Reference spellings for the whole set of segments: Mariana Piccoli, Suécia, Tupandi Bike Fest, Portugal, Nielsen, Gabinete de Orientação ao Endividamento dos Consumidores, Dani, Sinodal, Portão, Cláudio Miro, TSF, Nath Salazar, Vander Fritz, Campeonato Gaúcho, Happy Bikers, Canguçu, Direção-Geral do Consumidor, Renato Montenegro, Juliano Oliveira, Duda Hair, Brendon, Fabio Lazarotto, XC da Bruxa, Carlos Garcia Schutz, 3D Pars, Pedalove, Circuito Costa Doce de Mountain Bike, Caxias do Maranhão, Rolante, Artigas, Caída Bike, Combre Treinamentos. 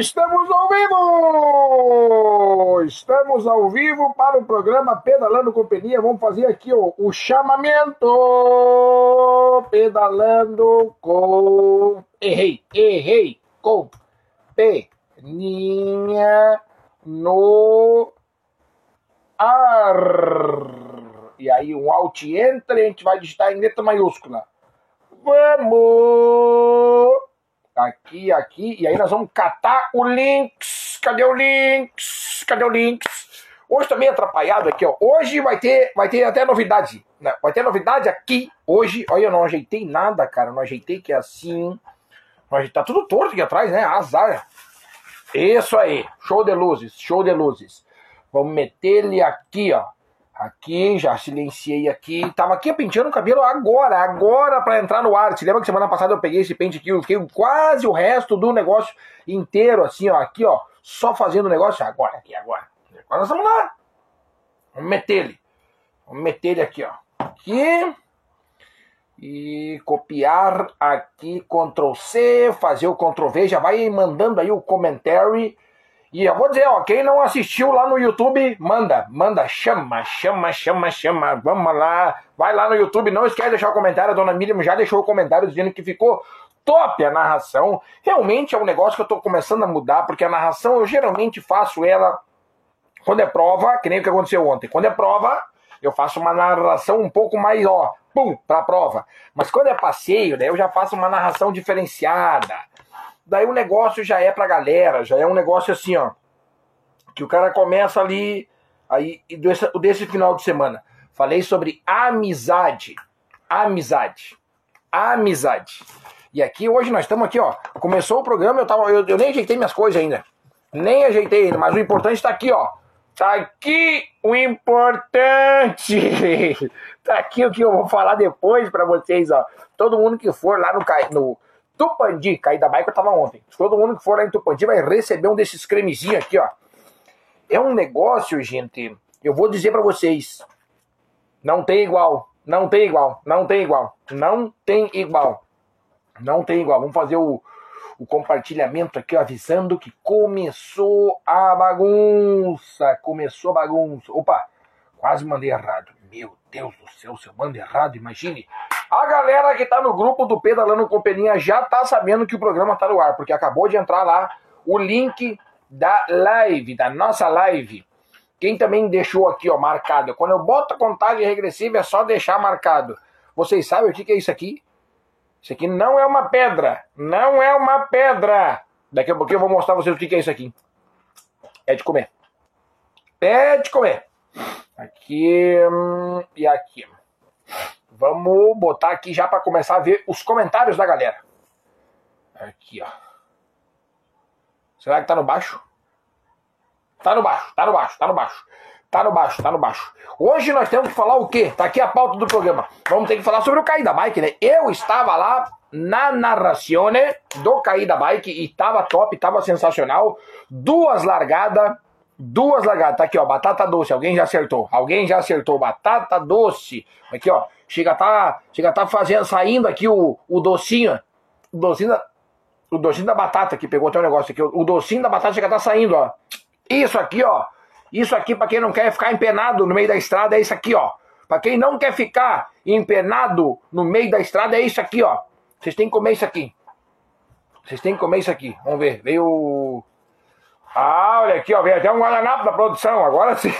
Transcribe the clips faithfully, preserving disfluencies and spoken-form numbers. Estamos ao vivo! Estamos ao vivo para o programa Pedalando com Peninha. Vamos fazer aqui ó, o chamamento. Pedalando com... Errei, errei. Com Peninha no ar. E aí um alt enter, a gente vai digitar em letra maiúscula. Vamos! Aqui, aqui, e aí nós vamos catar o Links. Cadê o Links? Cadê o Links? Hoje também atrapalhado aqui, ó. Hoje vai ter, vai ter até novidade. Né? Vai ter novidade aqui hoje. Olha, eu não ajeitei nada, cara. Não ajeitei que é assim. Mas tá tudo torto aqui atrás, né? Azar. Isso aí. Show de luzes, show de luzes. Vamos meter ele aqui, ó. Aqui, já silenciei aqui. Tava aqui penteando o cabelo agora, agora pra entrar no ar. Você lembra que semana passada eu peguei esse pente aqui, eu fiquei quase o resto do negócio inteiro, assim, ó. Aqui, ó, só fazendo o negócio agora, aqui, agora. Agora nós vamos lá. Vamos meter ele. Vamos meter ele aqui, ó. Aqui. E copiar aqui, Ctrl C, fazer o Ctrl V. Já vai mandando aí o commentary. E eu vou dizer, ó, quem não assistiu lá no YouTube, manda, manda, chama, chama, chama, chama, vamos lá. Vai lá no YouTube, não esquece de deixar o comentário, a dona Miriam já deixou o comentário dizendo que ficou top a narração. Realmente é um negócio que eu tô começando a mudar, porque a narração eu geralmente faço ela quando é prova, que nem o que aconteceu ontem. Quando é prova, eu faço uma narração um pouco mais, ó, pum, pra prova. Mas quando é passeio, daí eu já faço uma narração diferenciada. Daí o negócio já é pra galera, já é um negócio assim, ó, que o cara começa ali, aí desse, desse final de semana. Falei sobre amizade, amizade, amizade. E aqui hoje nós estamos aqui, ó, começou o programa, eu, tava, eu, eu nem ajeitei minhas coisas ainda, nem ajeitei ainda, mas o importante tá aqui, ó. Tá aqui o importante, tá aqui o que eu vou falar depois pra vocês, ó. Todo mundo que for lá no... no Tupandi, Caída Bike, eu tava ontem. Todo mundo que for lá em Tupandi vai receber um desses cremezinhos aqui, ó. É um negócio, gente, eu vou dizer pra vocês. Não tem igual, não tem igual, não tem igual, não tem igual. Não tem igual. Vamos fazer o, o compartilhamento aqui, ó, avisando que começou a bagunça. Começou a bagunça. Opa, quase mandei errado. Meu Deus do céu, se eu mando errado, imagine... A galera que tá no grupo do Pedalando com Peninha já tá sabendo que o programa tá no ar, porque acabou de entrar lá o link da live, da nossa live. Quem também deixou aqui, ó, marcado. Quando eu boto a contagem regressiva é só deixar marcado. Vocês sabem o que que é isso aqui? Isso aqui não é uma pedra, não é uma pedra. Daqui a pouquinho eu vou mostrar pra vocês o que que é isso aqui. É de comer. É de comer. Aqui e aqui. Vamos botar aqui já para começar a ver os comentários da galera. Aqui, ó. Será que tá no baixo? Tá no baixo, tá no baixo, tá no baixo. Tá no baixo, tá no baixo. Hoje nós temos que falar o quê? Tá aqui a pauta do programa. Vamos ter que falar sobre o Caída Bike, né? Eu estava lá na narração do Caída Bike e tava top, tava sensacional. Duas largadas, duas largadas. Tá aqui, ó, batata doce. Alguém já acertou. Alguém já acertou. Batata doce. Aqui, ó. Chega a tá, chega a tá fazendo, saindo aqui o, o docinho, o docinho, da, o docinho da batata, que pegou até um negócio aqui, o, o docinho da batata chega a tá saindo, ó. Isso aqui, ó, isso aqui pra quem não quer ficar empenado no meio da estrada é isso aqui, ó. Pra quem não quer ficar empenado no meio da estrada é isso aqui, ó. Vocês têm que comer isso aqui. Vocês têm que comer isso aqui, vamos ver, veio... Ah, olha aqui, ó, veio até um guardanapo da produção, agora sim,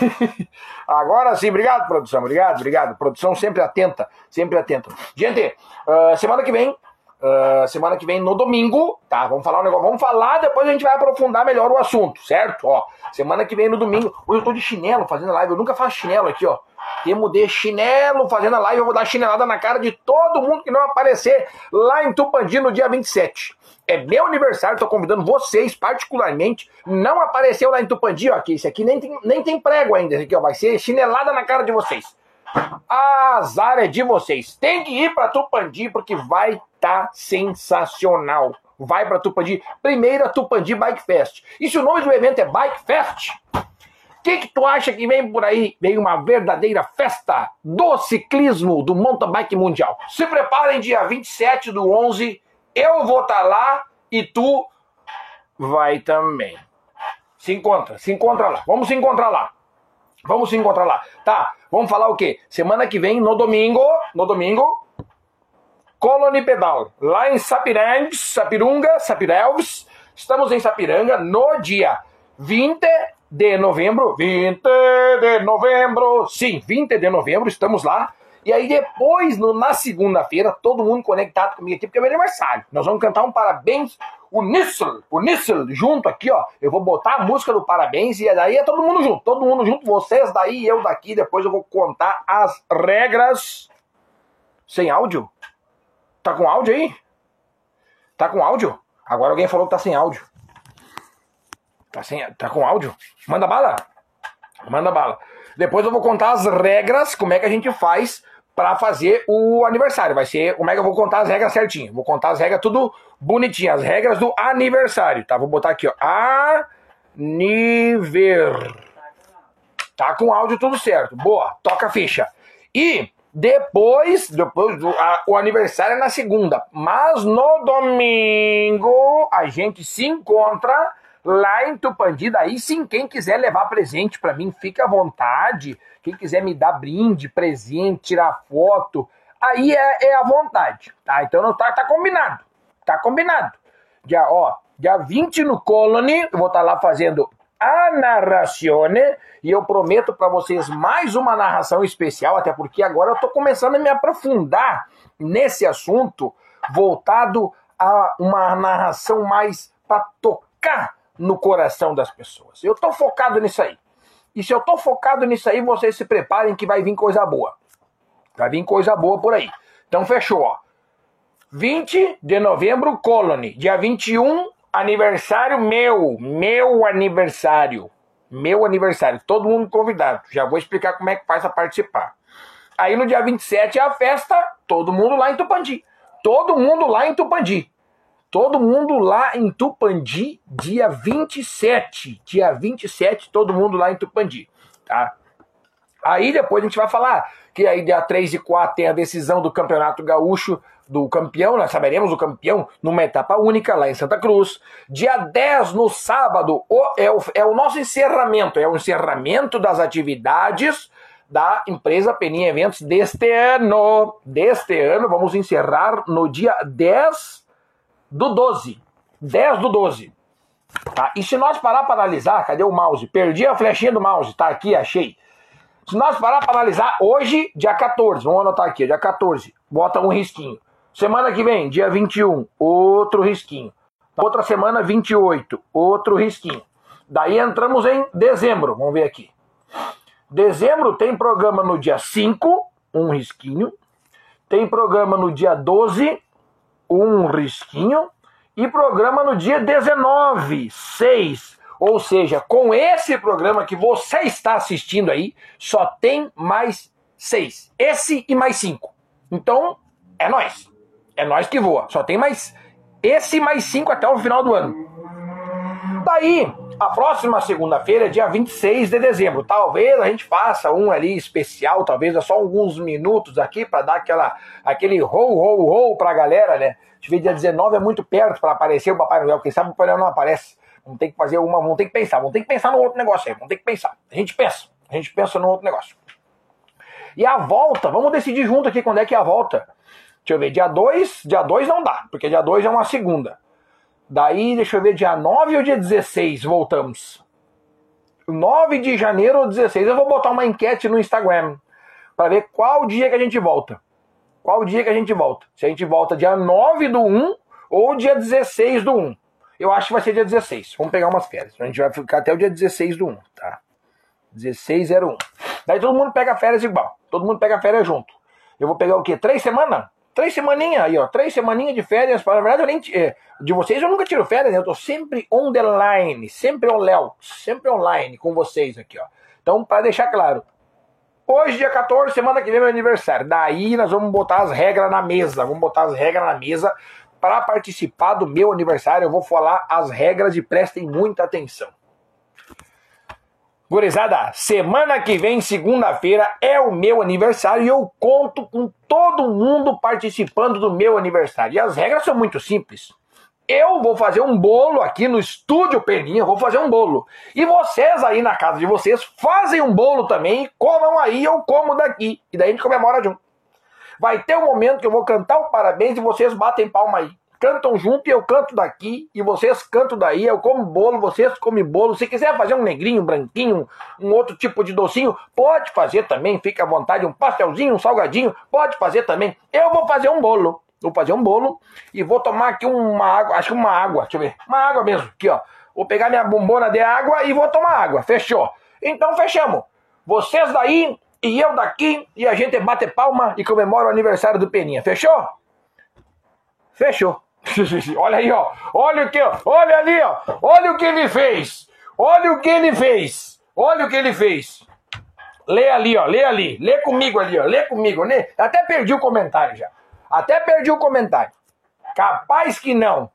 agora sim, obrigado produção, obrigado, obrigado, produção sempre atenta, sempre atenta. Gente, uh, semana que vem, uh, semana que vem no domingo, tá, vamos falar um negócio, vamos falar, depois a gente vai aprofundar melhor o assunto, certo? Ó, semana que vem no domingo, hoje eu tô de chinelo fazendo live, eu nunca faço chinelo aqui, ó. Temos de chinelo fazendo a live, eu vou dar chinelada na cara de todo mundo que não aparecer lá em Tupandi no dia vinte e sete. É meu aniversário, tô convidando vocês particularmente, não apareceu lá em Tupandi, ó, aqui, esse aqui nem tem, nem tem prego ainda, esse aqui, ó, vai ser chinelada na cara de vocês. Azar é de vocês, tem que ir pra Tupandi porque vai tá sensacional. Vai pra Tupandi, primeira Tupandi Bike Fest. E se o nome do evento é Bike Fest... O que, que tu acha que vem por aí? Vem uma verdadeira festa do ciclismo do mountain bike mundial. Se preparem, dia vinte e sete do onze, eu vou estar lá e tu vai também. Se encontra, se encontra lá. Vamos se encontrar lá. Vamos se encontrar lá. Tá, vamos falar o quê? Semana que vem, no domingo, no domingo, Colônia Pedal, lá em Sapiranga, Sapiranga, Sapirelves. Estamos em Sapiranga no dia vinte de novembro. vinte de novembro. Sim, vinte de novembro, estamos lá. E aí depois, no, na segunda-feira, todo mundo conectado comigo aqui, porque é meu aniversário. Nós vamos cantar um parabéns uníssono, uníssono, junto aqui, ó. Eu vou botar a música do parabéns e daí é todo mundo junto. Todo mundo junto, vocês daí, eu daqui. Depois eu vou contar as regras. Sem áudio? Tá com áudio aí? Tá com áudio? Agora alguém falou que tá sem áudio. Tá, sem, tá com áudio? Manda bala. Manda bala. Depois eu vou contar as regras, como é que a gente faz... Pra fazer o aniversário. Vai ser como é que eu vou contar as regras certinho. Vou contar as regras tudo bonitinho. As regras do aniversário, tá? Vou botar aqui, ó. Aniver. Tá com áudio tudo certo. Boa. Toca a ficha. E depois, depois do, a, o aniversário é na segunda. Mas no domingo a gente se encontra lá em Tupandi. Daí sim, quem quiser levar presente pra mim, fica à vontade. Quem quiser me dar brinde, presente, tirar foto, aí é, é à vontade, tá? Então não tá, tá combinado, tá combinado. Dia, ó, dia vinte no Colony, eu vou estar tá lá fazendo a narração, e eu prometo pra vocês mais uma narração especial, até porque agora eu tô começando a me aprofundar nesse assunto, voltado a uma narração mais pra tocar no coração das pessoas. Eu tô focado nisso aí. E se eu tô focado nisso aí, vocês se preparem que vai vir coisa boa. Vai vir coisa boa por aí. Então fechou, ó. vinte de novembro, Colony. Dia vinte e um, aniversário meu. Meu aniversário. Meu aniversário. Todo mundo convidado. Já vou explicar como é que faz pra participar. Aí no dia vinte e sete é a festa. Todo mundo lá em Tupandi. Todo mundo lá em Tupandi. Todo mundo lá em Tupandi, dia vinte e sete. Dia vinte e sete, todo mundo lá em Tupandi, tá? Aí depois a gente vai falar que aí dia três e quatro tem a decisão do Campeonato Gaúcho, do campeão, nós saberemos o campeão numa etapa única lá em Santa Cruz. Dia dez, no sábado, é o, é o nosso encerramento, é o encerramento das atividades da empresa Peninha Eventos deste ano. Deste ano, vamos encerrar no dia dez do doze. dez do doze. Tá? E se nós parar para analisar... Cadê o mouse? Perdi a flechinha do mouse. Tá aqui, achei. Se nós parar para analisar hoje, dia quatorze. Vamos anotar aqui, dia quatorze. Bota um risquinho. Semana que vem, dia vinte e um. Outro risquinho. Outra semana, vinte e oito. Outro risquinho. Daí entramos em dezembro. Vamos ver aqui. Dezembro tem programa no dia cinco. Um risquinho. Tem programa no dia doze... um risquinho, e programa no dia dezenove, seis, ou seja, com esse programa que você está assistindo aí, só tem mais seis, esse e mais cinco, então é nós, é nós que voa, só tem mais esse e mais cinco até o final do ano. Daí, a próxima segunda-feira, dia vinte e seis de dezembro, talvez a gente faça um ali especial, talvez é só alguns minutos aqui para dar aquela, aquele rou, rou, rou pra galera, né? A gente vê dia dezenove é muito perto para aparecer o Papai Noel, quem sabe o Papai Noel não aparece. Vamos ter que fazer uma, vamos ter que pensar, vamos ter que pensar no outro negócio aí, vamos ter que pensar. A gente pensa, a gente pensa no outro negócio. E a volta, vamos decidir junto aqui quando é que é a volta. Deixa eu ver, dia dois, dia dois não dá, porque dia dois é uma segunda. Daí, deixa eu ver, dia nove ou dia dezesseis, voltamos. nove de janeiro ou dezesseis. Eu vou botar uma enquete no Instagram pra ver qual dia que a gente volta. Qual dia que a gente volta. Se a gente volta dia nove do um ou dia dezesseis do um. Eu acho que vai ser dia dezesseis. Vamos pegar umas férias. A gente vai ficar até o dia dezesseis do um, tá? dezesseis zero um. Daí todo mundo pega férias igual. Todo mundo pega férias junto. Eu vou pegar o quê? Três semanas? Três semaninhas aí, ó. Três semaninhas de férias. Na verdade, eu nem, de vocês eu nunca tiro férias, né? Eu tô sempre on the line, sempre on Léo, sempre online com vocês aqui, ó. Então, pra deixar claro, hoje, dia quatorze, semana que vem é meu aniversário. Daí nós vamos botar as regras na mesa. Vamos botar as regras na mesa. Pra participar do meu aniversário, eu vou falar as regras e prestem muita atenção. Gurizada, semana que vem, segunda-feira, é o meu aniversário e eu conto com todo mundo participando do meu aniversário. E as regras são muito simples. eu vou fazer um bolo aqui no estúdio Peninha, vou fazer um bolo. E vocês aí na casa de vocês fazem um bolo também, comam aí, eu como daqui. E daí a gente comemora junto. Vai ter um momento que eu vou cantar o parabéns e vocês batem palma aí. Cantam junto e eu canto daqui, e vocês cantam daí, eu como bolo, vocês comem bolo. Se quiser fazer um negrinho, um branquinho, um outro tipo de docinho, pode fazer também, fica à vontade, um pastelzinho, um salgadinho, pode fazer também. Eu vou fazer um bolo, vou fazer um bolo e vou tomar aqui uma água, acho que uma água, deixa eu ver, uma água mesmo, aqui ó. Vou pegar minha bombona de água e vou tomar água, fechou? Então fechamos, vocês daí e eu daqui, e a gente bate palma e comemora o aniversário do Peninha, fechou? Fechou. Olha aí, ó. Olha o que, ó. Olha ali, ó. Olha o que ele fez. Olha o que ele fez. Olha o que ele fez. Lê ali, ó. Lê ali. Lê comigo ali, ó. Lê comigo. Lê. Até perdi o comentário já. Até perdi o comentário. Capaz que não.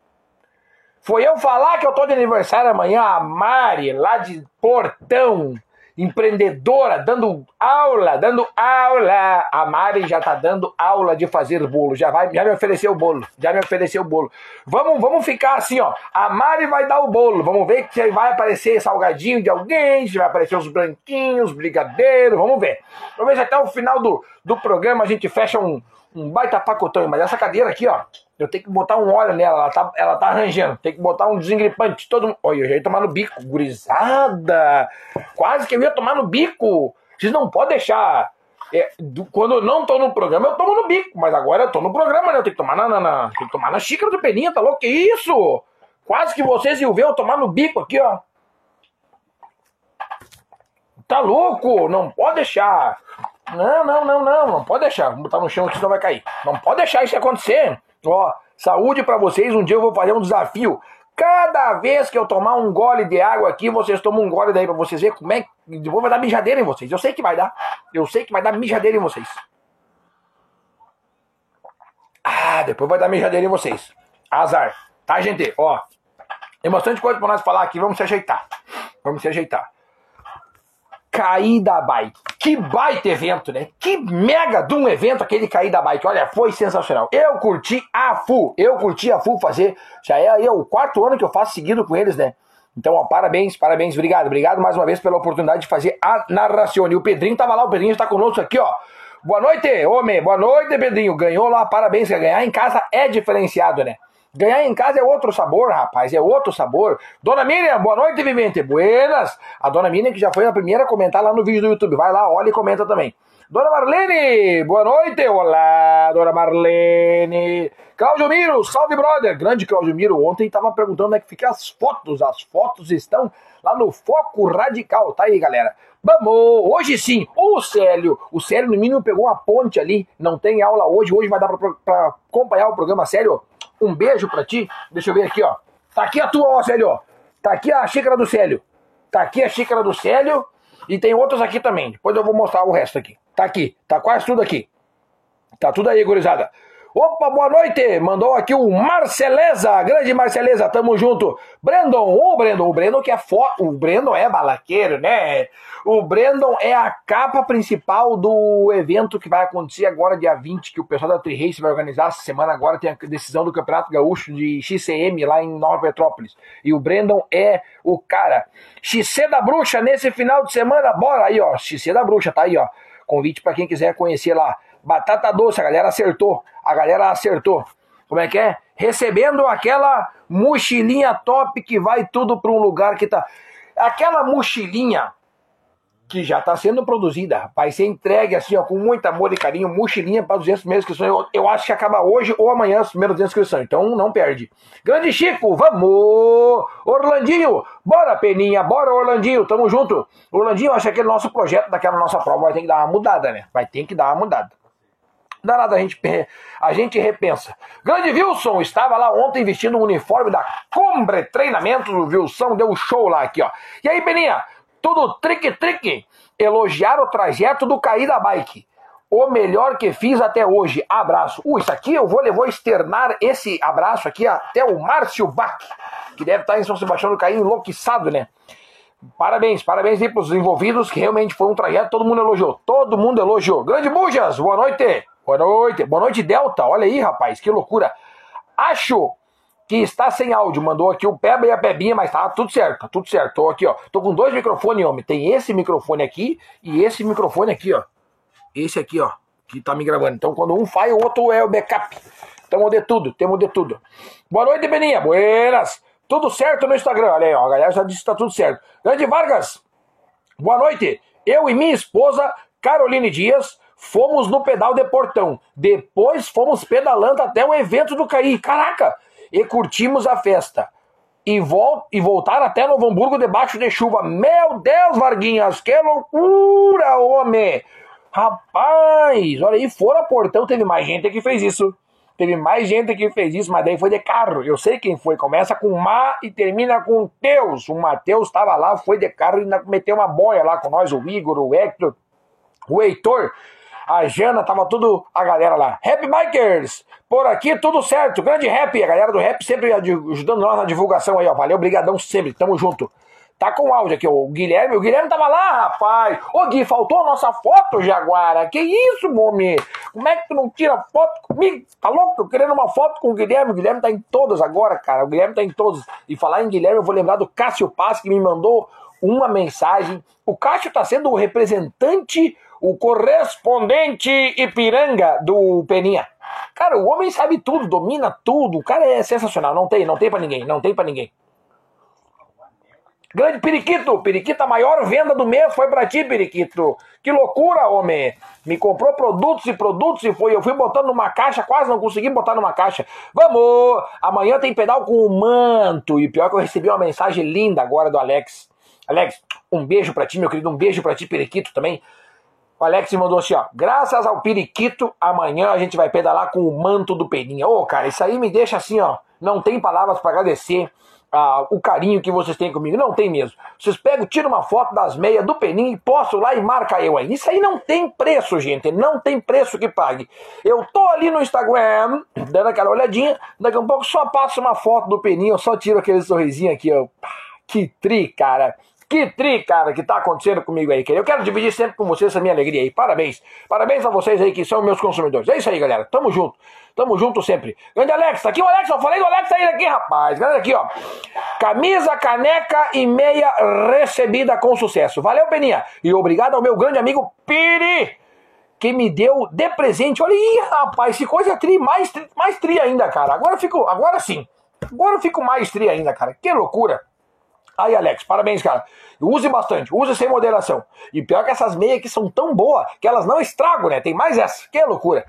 Foi eu falar que eu tô de aniversário amanhã. A Mari, lá de Portão, empreendedora, dando aula, dando aula. A Mari já tá dando aula de fazer bolo, já vai, já me ofereceu o bolo, já me ofereceu o bolo. Vamos, vamos ficar assim, ó. A Mari vai dar o bolo, vamos ver se vai aparecer salgadinho de alguém, se vai aparecer os branquinhos, brigadeiros, vamos ver. Vamos ver se até o final do, do programa a gente fecha um, um baita pacotão, mas essa cadeira aqui, ó, eu tenho que botar um óleo nela, ela tá, ela tá arranjando. Tem que botar um desengripante. Todo mundo... Olha, eu já ia tomar no bico. Gurizada! Quase que eu ia tomar no bico. Vocês não podem deixar... É, do... Quando eu não tô no programa, eu tomo no bico. Mas agora eu tô no programa, né? Eu tenho que tomar na, na, na... Tenho que tomar na xícara do Peninha, tá louco? Que isso? Quase que vocês iam ver eu tomar no bico aqui, ó. Tá louco? Não pode deixar. Não, não, não, não. Não pode deixar. Vou botar no chão aqui, senão vai cair. Não pode deixar isso acontecer. Ó, saúde pra vocês, um dia eu vou fazer um desafio. Cada vez que eu tomar um gole de água aqui, vocês tomam um gole daí pra vocês verem como é que... Depois vai dar mijadeira em vocês, eu sei que vai dar. Eu sei que vai dar mijadeira em vocês. Ah, depois vai dar mijadeira em vocês. Azar, tá gente? Ó, tem bastante coisa pra nós falar aqui, vamos se ajeitar. Vamos se ajeitar. Caída Bike. Que baita evento, né? Que mega de um evento aquele Caída Bike. Olha, foi sensacional. Eu curti a F U. Eu curti a F U fazer. Já é aí o quarto ano que eu faço seguido com eles, né? Então, ó, parabéns, parabéns. Obrigado, obrigado mais uma vez pela oportunidade de fazer a narração. E o Pedrinho tava lá, o Pedrinho está conosco aqui, ó. Boa noite, homem. Boa noite, Pedrinho. Ganhou lá, parabéns. Ganhar em casa é diferenciado, né? Ganhar em casa é outro sabor, rapaz, é outro sabor. Dona Miriam, boa noite, vivente. Buenas. A Dona Miriam que já foi a primeira a comentar lá no vídeo do YouTube. Vai lá, olha e comenta também. Dona Marlene, boa noite. Olá, Dona Marlene. Cláudio Miro, salve, brother. Grande Cláudio Miro. Ontem estava perguntando onde é que ficam as fotos. As fotos estão lá no Foco Radical. Tá aí, galera. Vamos, hoje sim, o Célio, o Célio no mínimo pegou uma ponte ali, não tem aula hoje, hoje vai dar pra, pra acompanhar o programa, Célio, um beijo pra ti, deixa eu ver aqui, ó, tá aqui a tua, ó, Célio, tá aqui a xícara do Célio, tá aqui a xícara do Célio, e tem outras aqui também, depois eu vou mostrar o resto aqui, tá aqui, tá quase tudo aqui, tá tudo aí, gurizada. Opa, boa noite, mandou aqui o Marceleza, grande Marceleza, tamo junto. Brendon, ô Brendon, o Brendon que é fo... o Brendon é balaqueiro, né? O Brendon é a capa principal do evento que vai acontecer agora dia vinte, que o pessoal da Tri-Race vai organizar essa semana agora, tem a decisão do Campeonato Gaúcho de X C M lá em Nova Petrópolis. E o Brendon é o cara. X C da Bruxa nesse final de semana, bora aí, ó, X C da Bruxa, tá aí, ó. Convite pra quem quiser conhecer lá. Batata doce, a galera acertou, a galera acertou. Como é que é? Recebendo aquela mochilinha top que vai tudo para um lugar que tá... Aquela mochilinha que já tá sendo produzida, vai ser entregue assim, ó, com muito amor e carinho, mochilinha para duzentas primeiras inscrições. Eu, eu acho que acaba hoje ou amanhã as primeiras duzentas inscrições, então não perde. Grande Chico, vamos! Orlandinho, bora Peninha, bora Orlandinho, tamo junto. Orlandinho, acho que aquele nosso projeto daquela nossa prova vai ter que dar uma mudada, né? Vai ter que dar uma mudada. Não dá nada, a gente, a gente repensa. Grande Wilson estava lá ontem vestindo o uniforme da Combre Treinamentos. O Wilson deu um show lá aqui, ó. E aí, Peninha, tudo trique-trique. Elogiar o trajeto do Caída Bike. O melhor que fiz até hoje. Abraço. Uh, isso aqui eu vou, vou externar esse abraço aqui até o Márcio Bach, que deve estar em São Sebastião do Caí, enlouquiçado, né? Parabéns, parabéns aí para os envolvidos, que realmente foi um trajeto, todo mundo elogiou. Todo mundo elogiou. Grande Bujas, boa noite. Boa noite, boa noite Delta, olha aí rapaz, que loucura. Acho que está sem áudio, mandou aqui o Peba e a Pebinha, mas tá tudo certo, tá tudo certo. Tô aqui, ó, tô com dois microfones, homem, tem esse microfone aqui e esse microfone aqui, ó, esse aqui, ó, que tá me gravando. Então quando um faz, o outro é o backup. Tamo de tudo, temos de tudo. Boa noite, Peninha, buenas, tudo certo no Instagram, olha aí, ó, a galera já disse que tá tudo certo. Grande Vargas, boa noite, eu e minha esposa, Caroline Dias, fomos no pedal de Portão, depois fomos pedalando até o evento do Caí, caraca, e curtimos a festa, e, vol e voltar até Novo Hamburgo debaixo de chuva. Meu Deus, Varguinhas, que loucura, homem, rapaz, olha aí, fora Portão, teve mais gente que fez isso, teve mais gente que fez isso, mas daí foi de carro, eu sei quem foi, começa com Má e termina com Teus, o Matheus estava lá, foi de carro e meteu uma boia lá com nós, o Igor, o Hector, o Heitor, a Jana, tava tudo a galera lá. Happy Bikers, por aqui tudo certo, grande Rap, a galera do Rap sempre ajudando nós na divulgação aí, ó, valeu, brigadão sempre, tamo junto. Tá com áudio aqui, ó, o Guilherme, o Guilherme tava lá, rapaz. Ô Gui, faltou a nossa foto, Jaguara, que isso, homem? Como é que tu não tira foto comigo? Tá louco? Tô querendo uma foto com o Guilherme, o Guilherme tá em todas agora, cara, o Guilherme tá em todas. E falar em Guilherme, eu vou lembrar do Cássio Paz, que me mandou uma mensagem. O Cássio tá sendo o representante, o correspondente Ipiranga do Peninha. Cara, o homem sabe tudo, domina tudo. O cara é sensacional, não tem, não tem pra ninguém, não tem pra ninguém. Grande Periquito, Periquito, a maior venda do mês foi pra ti, Periquito. Que loucura, homem. Me comprou produtos e produtos e foi. Eu fui botando numa caixa, quase não consegui botar numa caixa. Vamos! Amanhã tem pedal com o Manto. E pior que eu recebi uma mensagem linda agora do Alex. Alex, um beijo pra ti, meu querido. Um beijo pra ti, Periquito, também. O Alex mandou assim, ó, graças ao Periquito, amanhã a gente vai pedalar com o Manto do Peninha. Ô, cara, isso aí me deixa assim, ó, não tem palavras para agradecer ah, o carinho que vocês têm comigo, não tem mesmo. Vocês pegam, tiram uma foto das meias do Peninha e postam lá e marca eu aí. Isso aí não tem preço, gente, não tem preço que pague. Eu tô ali no Instagram, dando aquela olhadinha, daqui a um pouco só passo uma foto do Peninha, eu só tiro aquele sorrisinho aqui, ó, que tri, cara. Que tri, cara, que tá acontecendo comigo aí, querido. Eu quero dividir sempre com vocês essa minha alegria aí. Parabéns. Parabéns a vocês aí que são meus consumidores. É isso aí, galera. Tamo junto. Tamo junto sempre. Grande Alex, tá aqui o Alex. Eu falei do Alex aí daqui, rapaz. Galera, aqui, ó. Camisa, caneca e meia recebida com sucesso. Valeu, Peninha. E obrigado ao meu grande amigo Piri, que me deu de presente. Olha aí, rapaz. Que coisa tri. Mais tri, mais tri ainda, cara. Agora eu fico... Agora sim. Agora eu fico mais tri ainda, cara. Que loucura. Aí, Alex, parabéns, cara. Use bastante, use sem moderação. E pior que essas meias aqui são tão boas que elas não estragam, né? Tem mais essa. Que loucura.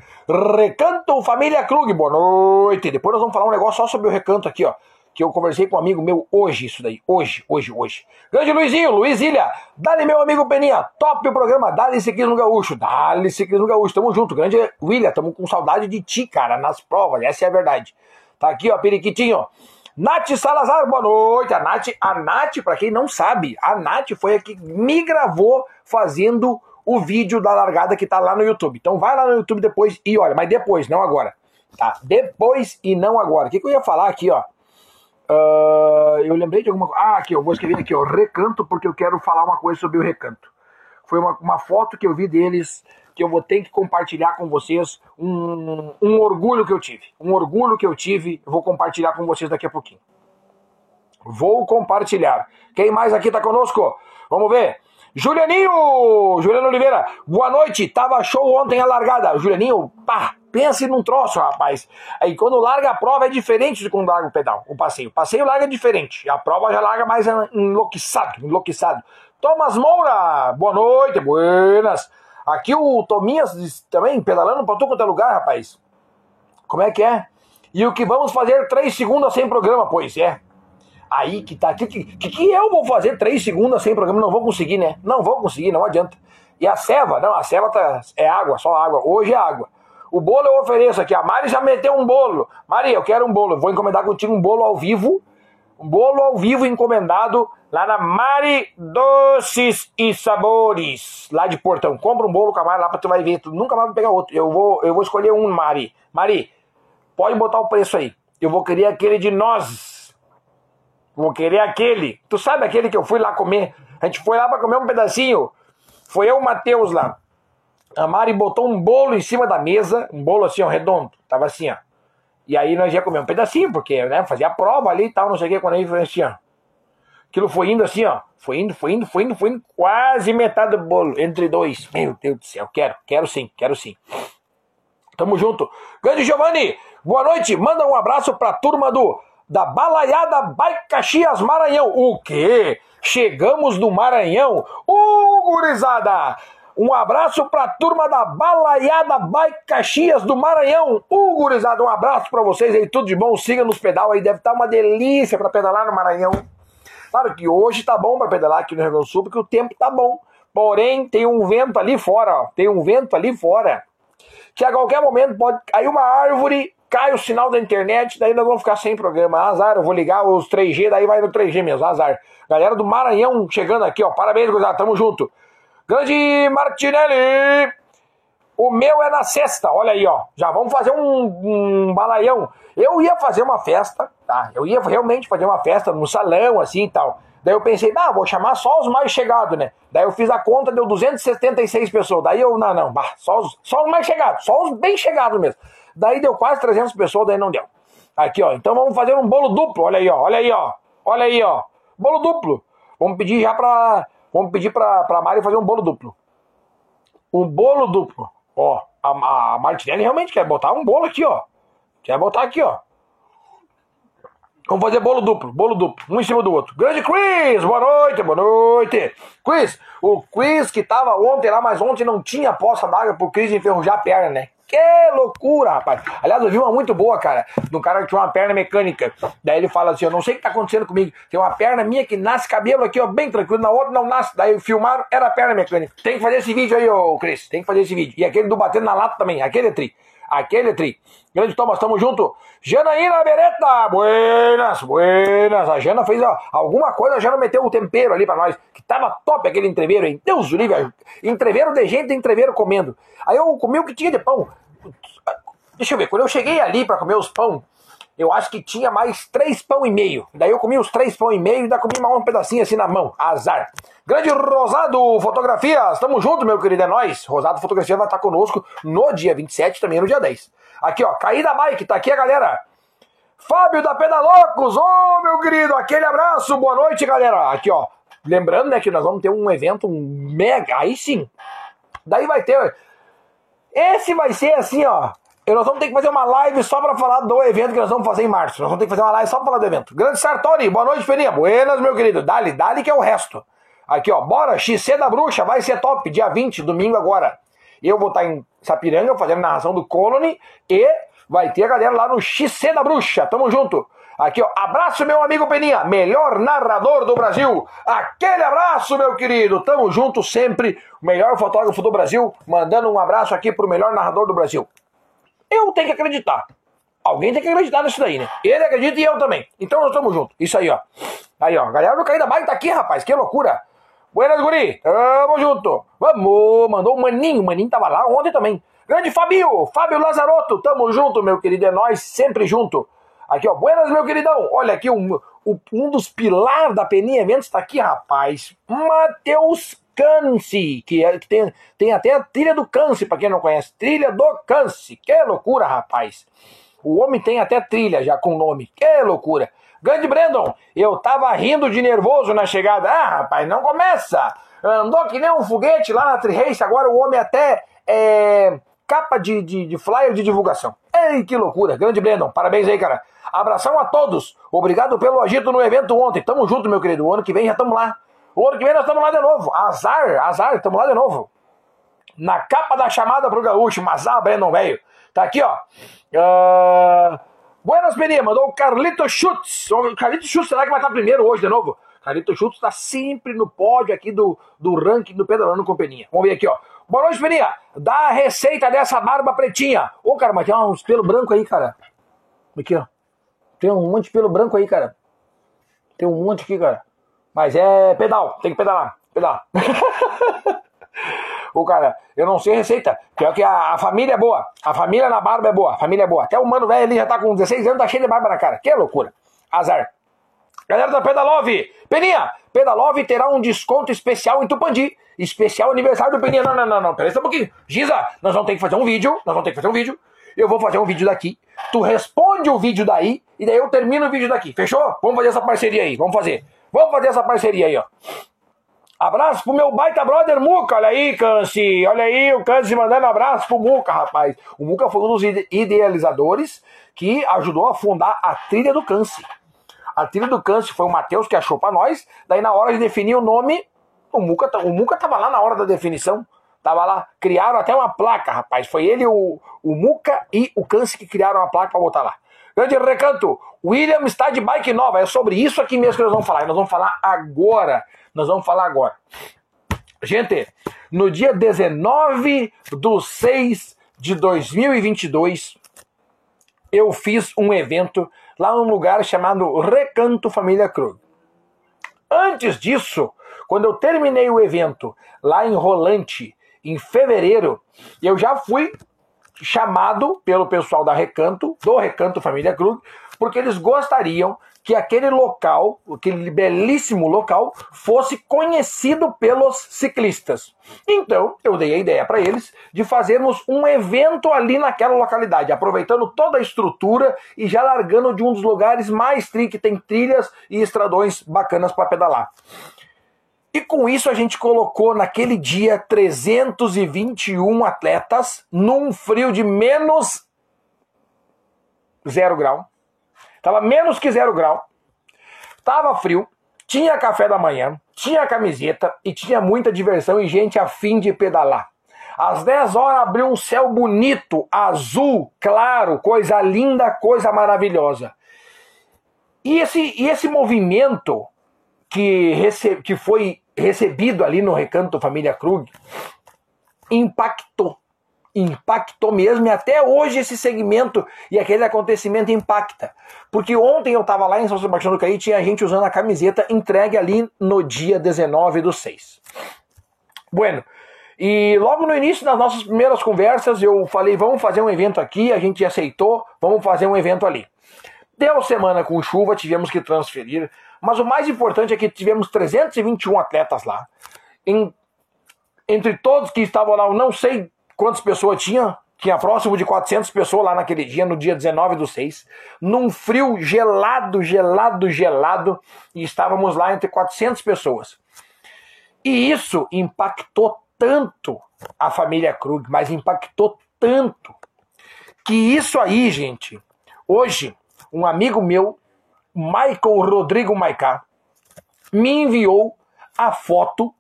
Recanto Família Krug, boa noite. Depois nós vamos falar um negócio só sobre o recanto aqui, ó. Que eu conversei com um amigo meu hoje, isso daí. Hoje, hoje, hoje. Grande Luizinho, Luiz Ilha. Dá-lhe, meu amigo Peninha. Top o programa. Dá-lhe ciclismo no gaúcho. Dá-lhe ciclismo no gaúcho. Tamo junto. Grande William, tamo com saudade de ti, cara, nas provas. Essa é a verdade. Tá aqui, ó, periquitinho. Nath Salazar, boa noite. A Nath, a Nath, pra quem não sabe, a Nath foi a que me gravou fazendo o vídeo da largada que tá lá no YouTube. Então vai lá no YouTube depois e olha, mas depois, não agora. Tá? Depois e não agora. O que, que eu ia falar aqui, ó? Uh, eu lembrei de alguma coisa. Ah, aqui, eu vou escrever aqui, ó. Recanto, porque eu quero falar uma coisa sobre o recanto. Foi uma, uma foto que eu vi deles, que eu vou ter que compartilhar com vocês, um, um orgulho que eu tive. Um orgulho que eu tive, vou compartilhar com vocês daqui a pouquinho. Vou compartilhar. Quem mais aqui tá conosco? Vamos ver. Julianinho! Juliano Oliveira, boa noite. Tava show ontem a largada. Julianinho, pá, pense num troço, rapaz. Aí quando larga a prova é diferente de quando larga o pedal, o passeio. O passeio larga diferente. A prova já larga mais enlouquiçado, enlouquiçado. Thomas Moura, boa noite, buenas. Aqui o Tominhas também, pedalando pra tu quanto é lugar, rapaz. Como é que é? E o que vamos fazer três segundas sem programa? Pois é. Aí que tá. O que, que, que eu vou fazer três segundas sem programa? Não vou conseguir, né? Não vou conseguir, não adianta. E a ceva? Não, a ceva tá, é água, só água. Hoje é água. O bolo eu ofereço aqui. A Mari já meteu um bolo. Mari, eu quero um bolo. Vou encomendar contigo um bolo ao vivo. Um bolo ao vivo encomendado lá na Mari Doces e Sabores, lá de Portão. Compra um bolo com a Mari lá pra tu vai ver, tu nunca mais vai pegar outro. Eu vou, eu vou escolher um, Mari. Mari, pode botar o preço aí. Eu vou querer aquele de nozes. Vou querer aquele. Tu sabe aquele que eu fui lá comer? A gente foi lá pra comer um pedacinho. Foi eu e o Matheus lá. A Mari botou um bolo em cima da mesa, um bolo assim, ó, redondo. Tava assim, ó. E aí nós ia comer um pedacinho, porque, né, fazia a prova ali e tal, não sei o que, quando aí foi assim, ó. Aquilo foi indo assim, ó. Foi indo, foi indo, foi indo, foi indo, quase metade do bolo, entre dois. Meu Deus do céu, quero, quero sim, quero sim. Tamo junto. Grande Giovanni, boa noite. Manda um abraço pra turma do, da Balaiada Bike Caxias Maranhão. O quê? Chegamos do Maranhão? Ô, gurizada! Um abraço pra turma da Balaiada Bike Caxias do Maranhão. Ô, gurizada, um abraço pra vocês aí, tudo de bom. Siga nos pedal aí, deve estar uma delícia pra pedalar no Maranhão. Claro que hoje tá bom pra pedalar aqui no Rio Grande do Sul, porque o tempo tá bom. Porém, tem um vento ali fora, ó. Tem um vento ali fora. Que a qualquer momento pode cair uma árvore, cai o sinal da internet, daí nós vamos ficar sem programa. Azar, eu vou ligar os três G, daí vai no três G mesmo, azar. Galera do Maranhão chegando aqui, ó, parabéns, gurizada, tamo junto. Grande Martinelli, o meu é na sexta, olha aí, ó, já vamos fazer um, um balaião. Eu ia fazer uma festa, tá, eu ia realmente fazer uma festa num salão, assim e tal. Daí eu pensei, ah, vou chamar só os mais chegados, né? Daí eu fiz a conta, deu duzentas e setenta e seis pessoas. Daí eu, não, não, bah, só, os, só os mais chegados, só os bem chegados mesmo. Daí deu quase trezentas pessoas, daí não deu. Aqui, ó, então vamos fazer um bolo duplo, olha aí, ó, olha aí, ó, olha aí, ó. Bolo duplo. Vamos pedir já pra, vamos pedir pra, pra Mari fazer um bolo duplo. Um bolo duplo. Ó, a, a Martinelli realmente quer botar um bolo aqui, ó. Quer botar aqui, ó. Vamos fazer bolo duplo, bolo duplo, um em cima do outro. Grande Chris, boa noite, boa noite. Chris, o Chris que tava ontem lá, mas ontem não tinha poça d'água pro Chris enferrujar a perna, né? Que loucura, rapaz. Aliás, eu vi uma muito boa, cara, de um cara que tinha uma perna mecânica. Daí ele fala assim, eu não sei o que tá acontecendo comigo. Tem uma perna minha que nasce cabelo aqui, ó, bem tranquilo, na outra não nasce. Daí filmaram, era a perna mecânica. Tem que fazer esse vídeo aí, ô Chris, tem que fazer esse vídeo. E aquele do batendo na lata também, aquele é tri. Aquele é tri. Grande Thomas, tamo junto. Janaína Beretta, buenas, buenas. A Jana fez ó, alguma coisa, a Jana meteu o um tempero ali pra nós. Que tava top aquele entreveiro, hein? Deus do livre. Entreveiro de gente, entreveiro comendo. Aí eu comi o que tinha de pão. Deixa eu ver, quando eu cheguei ali pra comer os pão, eu acho que tinha mais três pão e meio. Daí eu comi os três pão e meio e daí comi um pedacinho assim na mão. Azar. Grande Rosado Fotografias. Tamo junto, meu querido. É nóis. Rosado Fotografia vai estar conosco no dia vinte e sete, também no dia dez. Aqui, ó. Caída Bike. Tá aqui a galera. Fábio da Pedalocos. Ô, oh, meu querido. Aquele abraço. Boa noite, galera. Aqui, ó. Lembrando, né, que nós vamos ter um evento mega. Aí sim. Daí vai ter... Esse vai ser assim, ó. E nós vamos ter que fazer uma live só pra falar do evento que nós vamos fazer em março. Nós vamos ter que fazer uma live só pra falar do evento. Grande Sartori, boa noite, Peninha. Buenas, meu querido. Dali, dali que é o resto. Aqui, ó. Bora, X C da Bruxa. Vai ser top. Dia vinte, domingo agora. Eu vou estar em Sapiranga fazendo narração do Colony. E vai ter a galera lá no X C da Bruxa. Tamo junto. Aqui, ó. Abraço, meu amigo Peninha. Melhor narrador do Brasil. Aquele abraço, meu querido. Tamo junto sempre. O melhor fotógrafo do Brasil. Mandando um abraço aqui pro melhor narrador do Brasil. Eu tenho que acreditar. Alguém tem que acreditar nisso daí, né? Ele acredita e eu também. Então nós estamos juntos. Isso aí, ó. Aí, ó. Galera do Caída Bike tá aqui, rapaz. Que loucura. Buenas, guri. Tamo junto. Vamos. Mandou o Maninho. O Maninho tava lá ontem também. Grande Fabio. Fábio Lazarotto. Tamo junto, meu querido. É nós sempre junto. Aqui, ó. Buenas, meu queridão. Olha aqui. Um, um dos pilares da Peninha Eventos tá aqui, rapaz. Matheus Canse, que tem, tem até a trilha do Canse, pra quem não conhece. Trilha do Canse, que loucura, rapaz. O homem tem até trilha já com nome, que loucura. Grande Brendon, eu tava rindo de nervoso na chegada. Ah, rapaz, não começa. Andou que nem um foguete lá na Tri-Race, agora o homem até é, capa de, de, de flyer de divulgação. Ei, que loucura. Grande Brendon, parabéns aí, cara. Abração a todos. Obrigado pelo agito no evento ontem. Tamo junto, meu querido. O ano que vem já tamo lá. O ano que vem nós estamos lá de novo. Azar, azar, estamos lá de novo. Na capa da chamada pro gaúcho. Mas ah, Breno, velho. Tá aqui, ó. Uh... Buenas, Peninha. Mandou o Carlito Schutz. O Carlito Schutz, será que vai estar primeiro hoje de novo? Carlito Schutz tá sempre no pódio aqui do, do ranking do Pedalando com Peninha. Vamos ver aqui, ó. Boa noite, Peninha. Dá a receita dessa barba pretinha. Ô, cara, mas tem uns pelo branco aí, cara. Aqui, ó. Tem um monte de pelo branco aí, cara. Tem um monte aqui, cara. Mas é pedal, tem que pedalar, pedalar. O cara, eu não sei receita. Pior que a, a família é boa, a família na barba é boa, a família é boa. Até o mano velho ali já tá com dezesseis anos, tá cheio de barba na cara. Que loucura, azar. Galera da Pedalove, Peninha, Pedalove terá um desconto especial em Tupandi. Especial aniversário do Peninha. Não, não, não, não, pera aí só um pouquinho. Giza, nós vamos ter que fazer um vídeo, nós vamos ter que fazer um vídeo. eu vou fazer um vídeo daqui, tu responde o vídeo daí, e daí eu termino o vídeo daqui, fechou? Vamos fazer essa parceria aí, vamos fazer. Vamos fazer essa parceria aí, ó. Abraço pro meu baita brother Muca, olha aí, Cansi, olha aí, o Cansi mandando abraço pro Muca, rapaz. O Muca foi um dos idealizadores que ajudou a fundar a trilha do Cansi. A trilha do Cansi foi o Matheus que achou pra nós, daí na hora de definir o nome, o Muca, o Muca tava lá na hora da definição, tava lá, criaram até uma placa, rapaz, foi ele, o, o Muca e o Cansi que criaram a placa pra botar lá. Grande Recanto, William está de bike nova, é sobre isso aqui mesmo que nós vamos falar, nós vamos falar agora, nós vamos falar agora. Gente, no dia dezenove de seis de dois mil e vinte e dois, eu fiz um evento lá num lugar chamado Recanto Família Krug. Antes disso, quando eu terminei o evento lá em Rolante, em fevereiro, eu já fui chamado pelo pessoal da Recanto, do Recanto Família Krug, porque eles gostariam que aquele local, aquele belíssimo local, fosse conhecido pelos ciclistas. Então, eu dei a ideia para eles de fazermos um evento ali naquela localidade, aproveitando toda a estrutura e já largando de um dos lugares mais tri, que tem trilhas e estradões bacanas para pedalar. E com isso a gente colocou naquele dia trezentos e vinte e um atletas num frio de menos zero grau. Tava menos que zero grau, tava frio, tinha café da manhã, tinha camiseta e tinha muita diversão e gente a fim de pedalar. Às dez horas abriu um céu bonito, azul, claro, coisa linda, coisa maravilhosa. E esse, e esse movimento... Que, rece que foi recebido ali no Recanto Família Krug, impactou, impactou mesmo, e até hoje esse segmento e aquele acontecimento impacta, porque ontem eu estava lá em São Sebastião do Caí, tinha gente usando a camiseta entregue ali no dia dezenove do seis. Bueno, e logo no início das nossas primeiras conversas eu falei, vamos fazer um evento aqui, a gente aceitou, vamos fazer um evento ali. Deu semana com chuva, tivemos que transferir, mas o mais importante é que tivemos trezentos e vinte e um atletas lá. Em, entre todos que estavam lá, eu não sei quantas pessoas tinha, tinha próximo de quatrocentas pessoas lá naquele dia, no dia dezenove do seis, num frio gelado, gelado, gelado, e estávamos lá entre quatrocentas pessoas. E isso impactou tanto a família Krug, mas impactou tanto, que isso aí, gente, hoje... Um amigo meu, Michael Rodrigo Maicá, me enviou a foto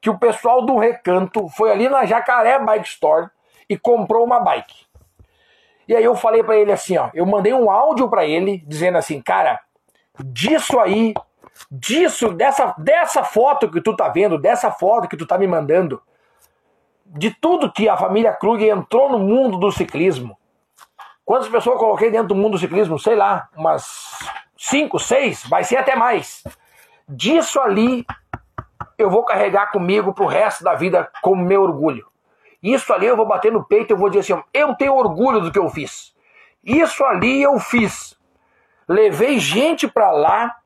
que o pessoal do Recanto foi ali na Jacaré Bike Store e comprou uma bike. E aí eu falei pra ele assim, ó, eu mandei um áudio pra ele dizendo assim, cara, disso aí, disso, dessa, dessa foto que tu tá vendo, dessa foto que tu tá me mandando, de tudo que a família Krug entrou no mundo do ciclismo, quantas pessoas eu coloquei dentro do mundo do ciclismo? Sei lá, umas cinco, seis, vai ser até mais. Disso ali, eu vou carregar comigo pro resto da vida com meu orgulho. Isso ali eu vou bater no peito e vou dizer assim, eu tenho orgulho do que eu fiz. Isso ali eu fiz. Levei gente pra lá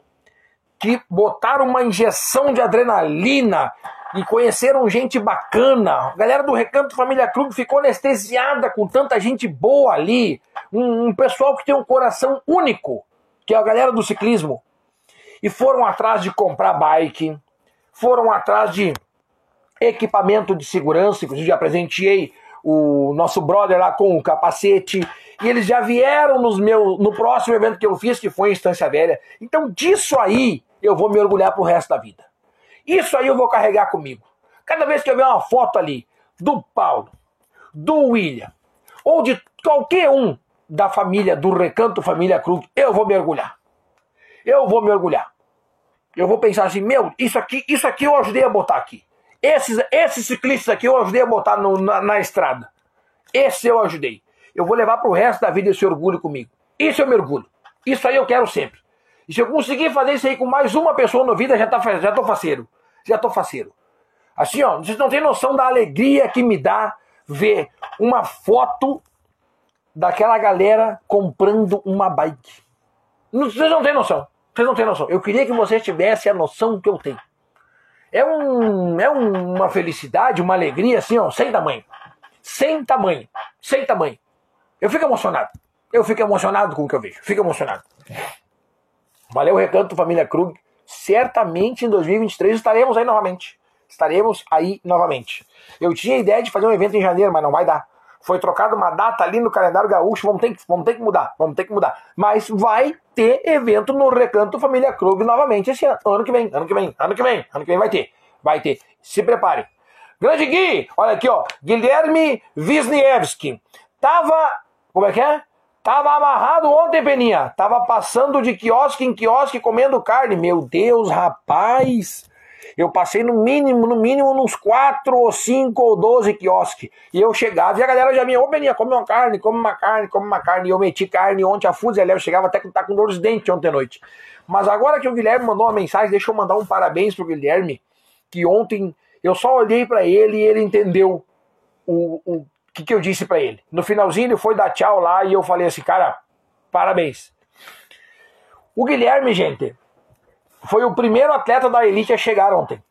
que botaram uma injeção de adrenalina e conheceram gente bacana. A galera do Recanto Família Krug ficou anestesiada com tanta gente boa ali. Um, um pessoal que tem um coração único, que é a galera do ciclismo. E foram atrás de comprar bike, foram atrás de equipamento de segurança, inclusive já presenteei o nosso brother lá com o capacete. E eles já vieram nos meus, no próximo evento que eu fiz, que foi em Estância Velha. Então disso aí eu vou me orgulhar pro resto da vida. Isso aí eu vou carregar comigo. Cada vez que eu ver uma foto ali do Paulo, do William, ou de qualquer um da família, do Recanto Família Krug, eu vou me orgulhar. Eu vou me orgulhar. Eu vou pensar assim, meu, isso aqui, isso aqui eu ajudei a botar aqui. Esses, esses ciclistas aqui eu ajudei a botar no, na, na estrada. Esse eu ajudei. Eu vou levar pro resto da vida esse orgulho comigo. Isso eu me orgulho. Isso aí eu quero sempre. E se eu conseguir fazer isso aí com mais uma pessoa na vida, já, tá, já tô faceiro. Já tô faceiro. Assim, ó, vocês não têm noção da alegria que me dá ver uma foto daquela galera comprando uma bike. Vocês não têm noção. Vocês não têm noção. Eu queria que vocês tivessem a noção que eu tenho. É, um, é uma felicidade, uma alegria, assim, ó, sem tamanho. Sem tamanho. Sem tamanho. Eu fico emocionado. Eu fico emocionado com o que eu vejo. Fico emocionado. Valeu, Recanto Família Krug. Certamente em dois mil e vinte e três estaremos aí novamente. Estaremos aí novamente. Eu tinha a ideia de fazer um evento em janeiro, mas não vai dar. Foi trocada uma data ali no calendário gaúcho. Vamos ter, que, vamos ter que mudar. Vamos ter que mudar. Mas vai ter evento no Recanto Família Krug novamente esse ano. Ano que vem. Ano que vem. Ano que vem. Ano que vem vai ter. Vai ter. Se preparem. Grande Gui. Olha aqui, ó. Guilherme Wisniewski. Tava... Como é que é? Tava amarrado ontem, Peninha. Tava passando de quiosque em quiosque comendo carne. Meu Deus, rapaz. Eu passei no mínimo, no mínimo, uns quatro ou cinco ou doze quiosques. E eu chegava e a galera já vinha, ô Peninha, come uma carne, come uma carne, come uma carne. E eu meti carne ontem, a fusilé, eu chegava até que tá com dor de dente ontem à noite. Mas agora que o Guilherme mandou uma mensagem, deixa eu mandar um parabéns pro Guilherme, que ontem eu só olhei pra ele e ele entendeu o... o O que, que eu disse pra ele? No finalzinho ele foi dar tchau lá e eu falei assim, cara, parabéns. O Guilherme, gente, foi o primeiro atleta da elite a chegar ontem.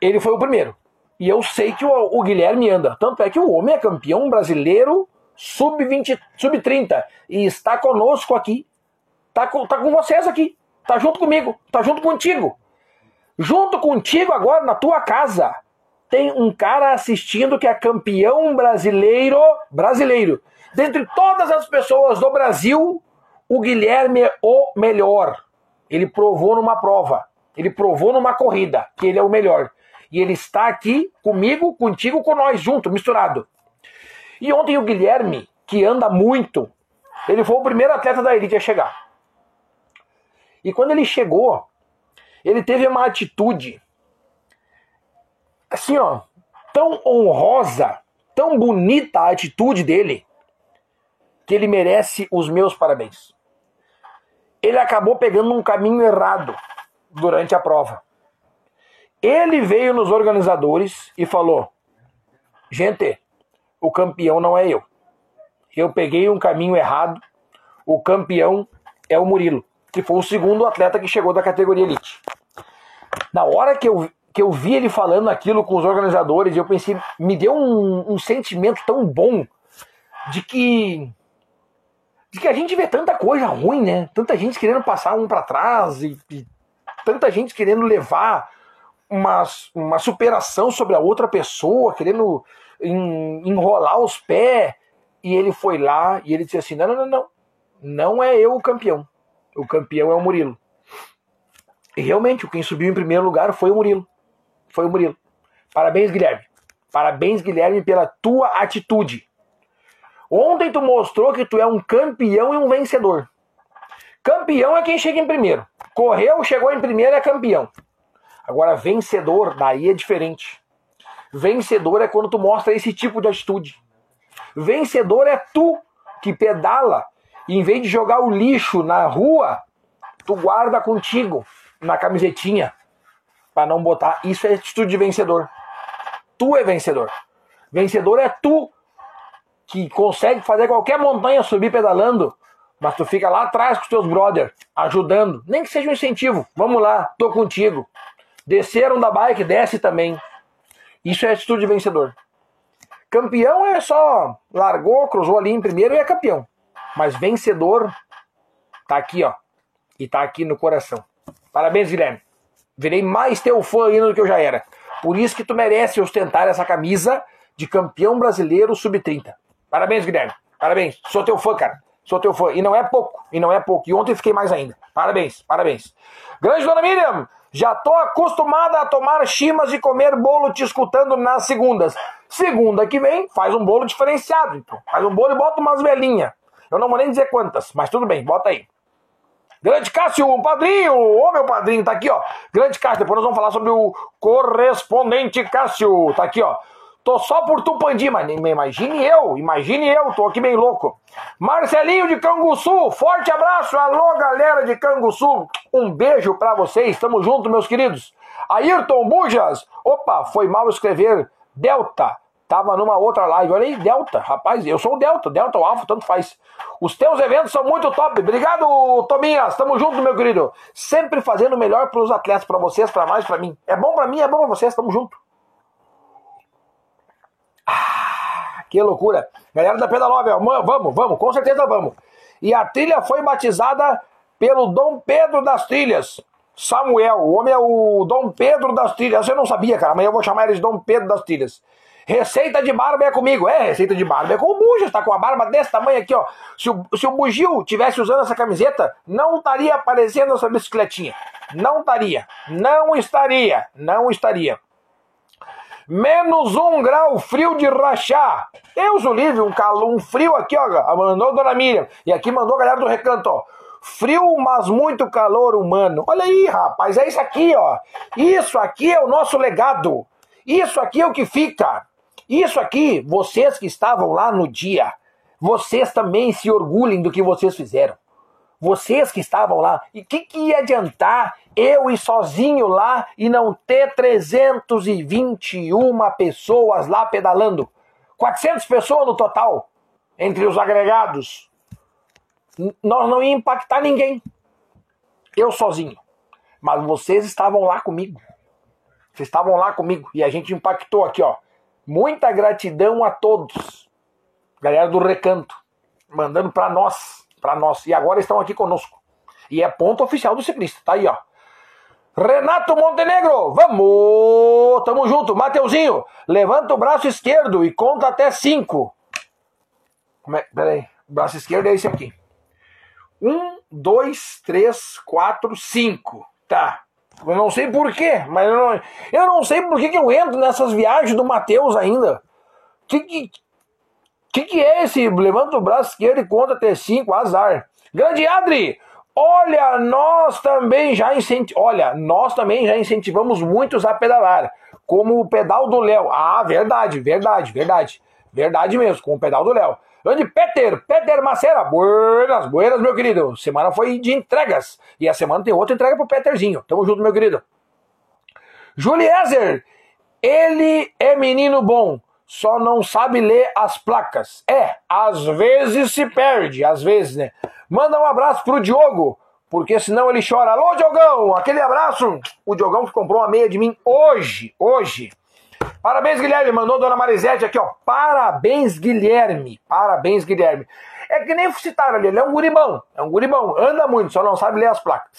Ele foi o primeiro. E eu sei que o, o Guilherme anda. Tanto é que o homem é campeão brasileiro sub vinte, sub trinta. E está conosco aqui. Tá com, tá com vocês aqui. Tá junto comigo. Tá junto contigo. Junto contigo agora na tua casa. Tem um cara assistindo que é campeão brasileiro, brasileiro. Dentre todas as pessoas do Brasil, o Guilherme é o melhor. Ele provou numa prova, ele provou numa corrida, que ele é o melhor. E ele está aqui comigo, contigo, com nós, junto, misturado. E ontem o Guilherme, que anda muito, ele foi o primeiro atleta da elite a chegar. E quando ele chegou, ele teve uma atitude... assim, ó, tão honrosa, tão bonita a atitude dele, que ele merece os meus parabéns. Ele acabou pegando um caminho errado durante a prova. Ele veio nos organizadores e falou, gente, o campeão não é eu. Eu peguei um caminho errado, o campeão é o Murilo, que foi o segundo atleta que chegou da categoria elite. Na hora que eu... que eu vi ele falando aquilo com os organizadores, e eu pensei, me deu um, um sentimento tão bom de que de que a gente vê tanta coisa ruim, né? Tanta gente querendo passar um para trás e, e tanta gente querendo levar uma, uma superação sobre a outra pessoa, querendo en, enrolar os pés. E ele foi lá e ele disse assim, não, não, não, não, não é eu o campeão. O campeão é o Murilo. E realmente, quem subiu em primeiro lugar foi o Murilo. Foi o Murilo. Parabéns, Guilherme. Parabéns, Guilherme, pela tua atitude. Ontem tu mostrou que tu é um campeão e um vencedor. Campeão é quem chega em primeiro. Correu, chegou em primeiro, é campeão. Agora, vencedor, daí é diferente. Vencedor é quando tu mostra esse tipo de atitude. Vencedor é tu que pedala e em vez de jogar o lixo na rua, tu guarda contigo na camisetinha. Pra não botar, isso é atitude de vencedor. Tu é vencedor. Vencedor é tu que consegue fazer qualquer montanha subir pedalando, mas tu fica lá atrás com os teus brother, ajudando. Nem que seja um incentivo. Vamos lá, tô contigo. Desceram da bike, desce também. Isso é atitude de vencedor. Campeão é só largou, cruzou ali em primeiro e é campeão. Mas vencedor tá aqui, ó. E tá aqui no coração. Parabéns, Guilherme. Virei mais teu fã ainda do que eu já era. Por isso que tu merece ostentar essa camisa de campeão brasileiro sub trinta. Parabéns, Guilherme. Parabéns. Sou teu fã, cara. Sou teu fã. E não é pouco. E não é pouco. E ontem fiquei mais ainda. Parabéns. Parabéns. Grande dona Miriam. Já tô acostumada a tomar chimas e comer bolo te escutando nas segundas. Segunda que vem, faz um bolo diferenciado. Então. Faz um bolo e bota umas velhinhas. Eu não vou nem dizer quantas, mas tudo bem. Bota aí. Grande Cássio, um padrinho, ô meu padrinho, tá aqui, ó. Grande Cássio, depois nós vamos falar sobre o correspondente Cássio, tá aqui, ó. Tô só por Tupandi, mas imagine eu, imagine eu, tô aqui bem louco. Marcelinho de Canguçu, forte abraço, alô galera de Canguçu, um beijo pra vocês, tamo junto meus queridos. Ayrton Bujas, opa, foi mal escrever Delta. Tava numa outra live, olha aí, Delta, rapaz, eu sou o Delta, Delta, o Alfa, tanto faz. Os teus eventos são muito top, obrigado, Tominhas, tamo junto, meu querido. Sempre fazendo o melhor pros atletas, pra vocês, pra mais, pra mim. É bom pra mim, é bom pra vocês, tamo junto. Ah, que loucura. Galera da Pedalóvel, vamos, vamos, com certeza vamos. E a trilha foi batizada pelo Dom Pedro das Trilhas. Samuel, o homem é o Dom Pedro das Trilhas. Eu não sabia, cara, mas eu vou chamar ele de Dom Pedro das Trilhas. Receita de barba é comigo. É, receita de barba é com o Bugio. Está com a barba desse tamanho aqui, ó. Se o, se o Bugio estivesse usando essa camiseta, não estaria aparecendo essa bicicletinha. Não estaria. Não estaria. Não estaria. Menos um grau, frio de rachar. Deus o livre, um calor, um frio aqui, ó. Mandou a Dona Miriam. E aqui mandou a galera do Recanto, ó. Frio, mas muito calor humano. Olha aí, rapaz, é isso aqui, ó. Isso aqui é o nosso legado. Isso aqui é o que fica. Isso aqui, vocês que estavam lá no dia, vocês também se orgulhem do que vocês fizeram. Vocês que estavam lá. E o que, que ia adiantar eu ir sozinho lá e não ter trezentas e vinte e uma pessoas lá pedalando? quatrocentas pessoas no total, entre os agregados. Nós não ia impactar ninguém. Eu sozinho. Mas vocês estavam lá comigo. Vocês estavam lá comigo. E a gente impactou aqui, ó. Muita gratidão a todos. Galera do Recanto. Mandando pra nós. Pra nós. E agora estão aqui conosco. E é ponto oficial do ciclista. Tá aí, ó. Renato Montenegro. Vamos. Tamo junto. Mateuzinho. Levanta o braço esquerdo e conta até cinco. Como é? Pera aí. O braço esquerdo é esse aqui. Um, dois, três, quatro, cinco. Tá. Eu não sei porquê, mas eu não, eu não sei por que eu entro nessas viagens do Matheus ainda. Que que, que que é esse? Levanta o braço esquerdo e conta até cinco, azar. Grande Adri! Olha, nós também já incenti- Olha, nós também já incentivamos muitos a pedalar. Como o pedal do Léo. Ah, verdade, verdade, verdade. Verdade mesmo, com o pedal do Léo. Grande Peter, Peter Macera, buenas, buenas, meu querido. Semana foi de entregas. E a semana tem outra entrega pro Peterzinho. Tamo junto, meu querido. Juliezer, ele é menino bom, só não sabe ler as placas. É, às vezes se perde, às vezes, né? Manda um abraço pro Diogo, porque senão ele chora. Alô, Diogão, aquele abraço. O Diogão que comprou uma meia de mim hoje, hoje. Parabéns, Guilherme. Mandou Dona Marisete aqui, ó. Parabéns, Guilherme. Parabéns, Guilherme. É que nem citaram ali. Ele é um guribão. É um guribão. Anda muito, só não sabe ler as placas.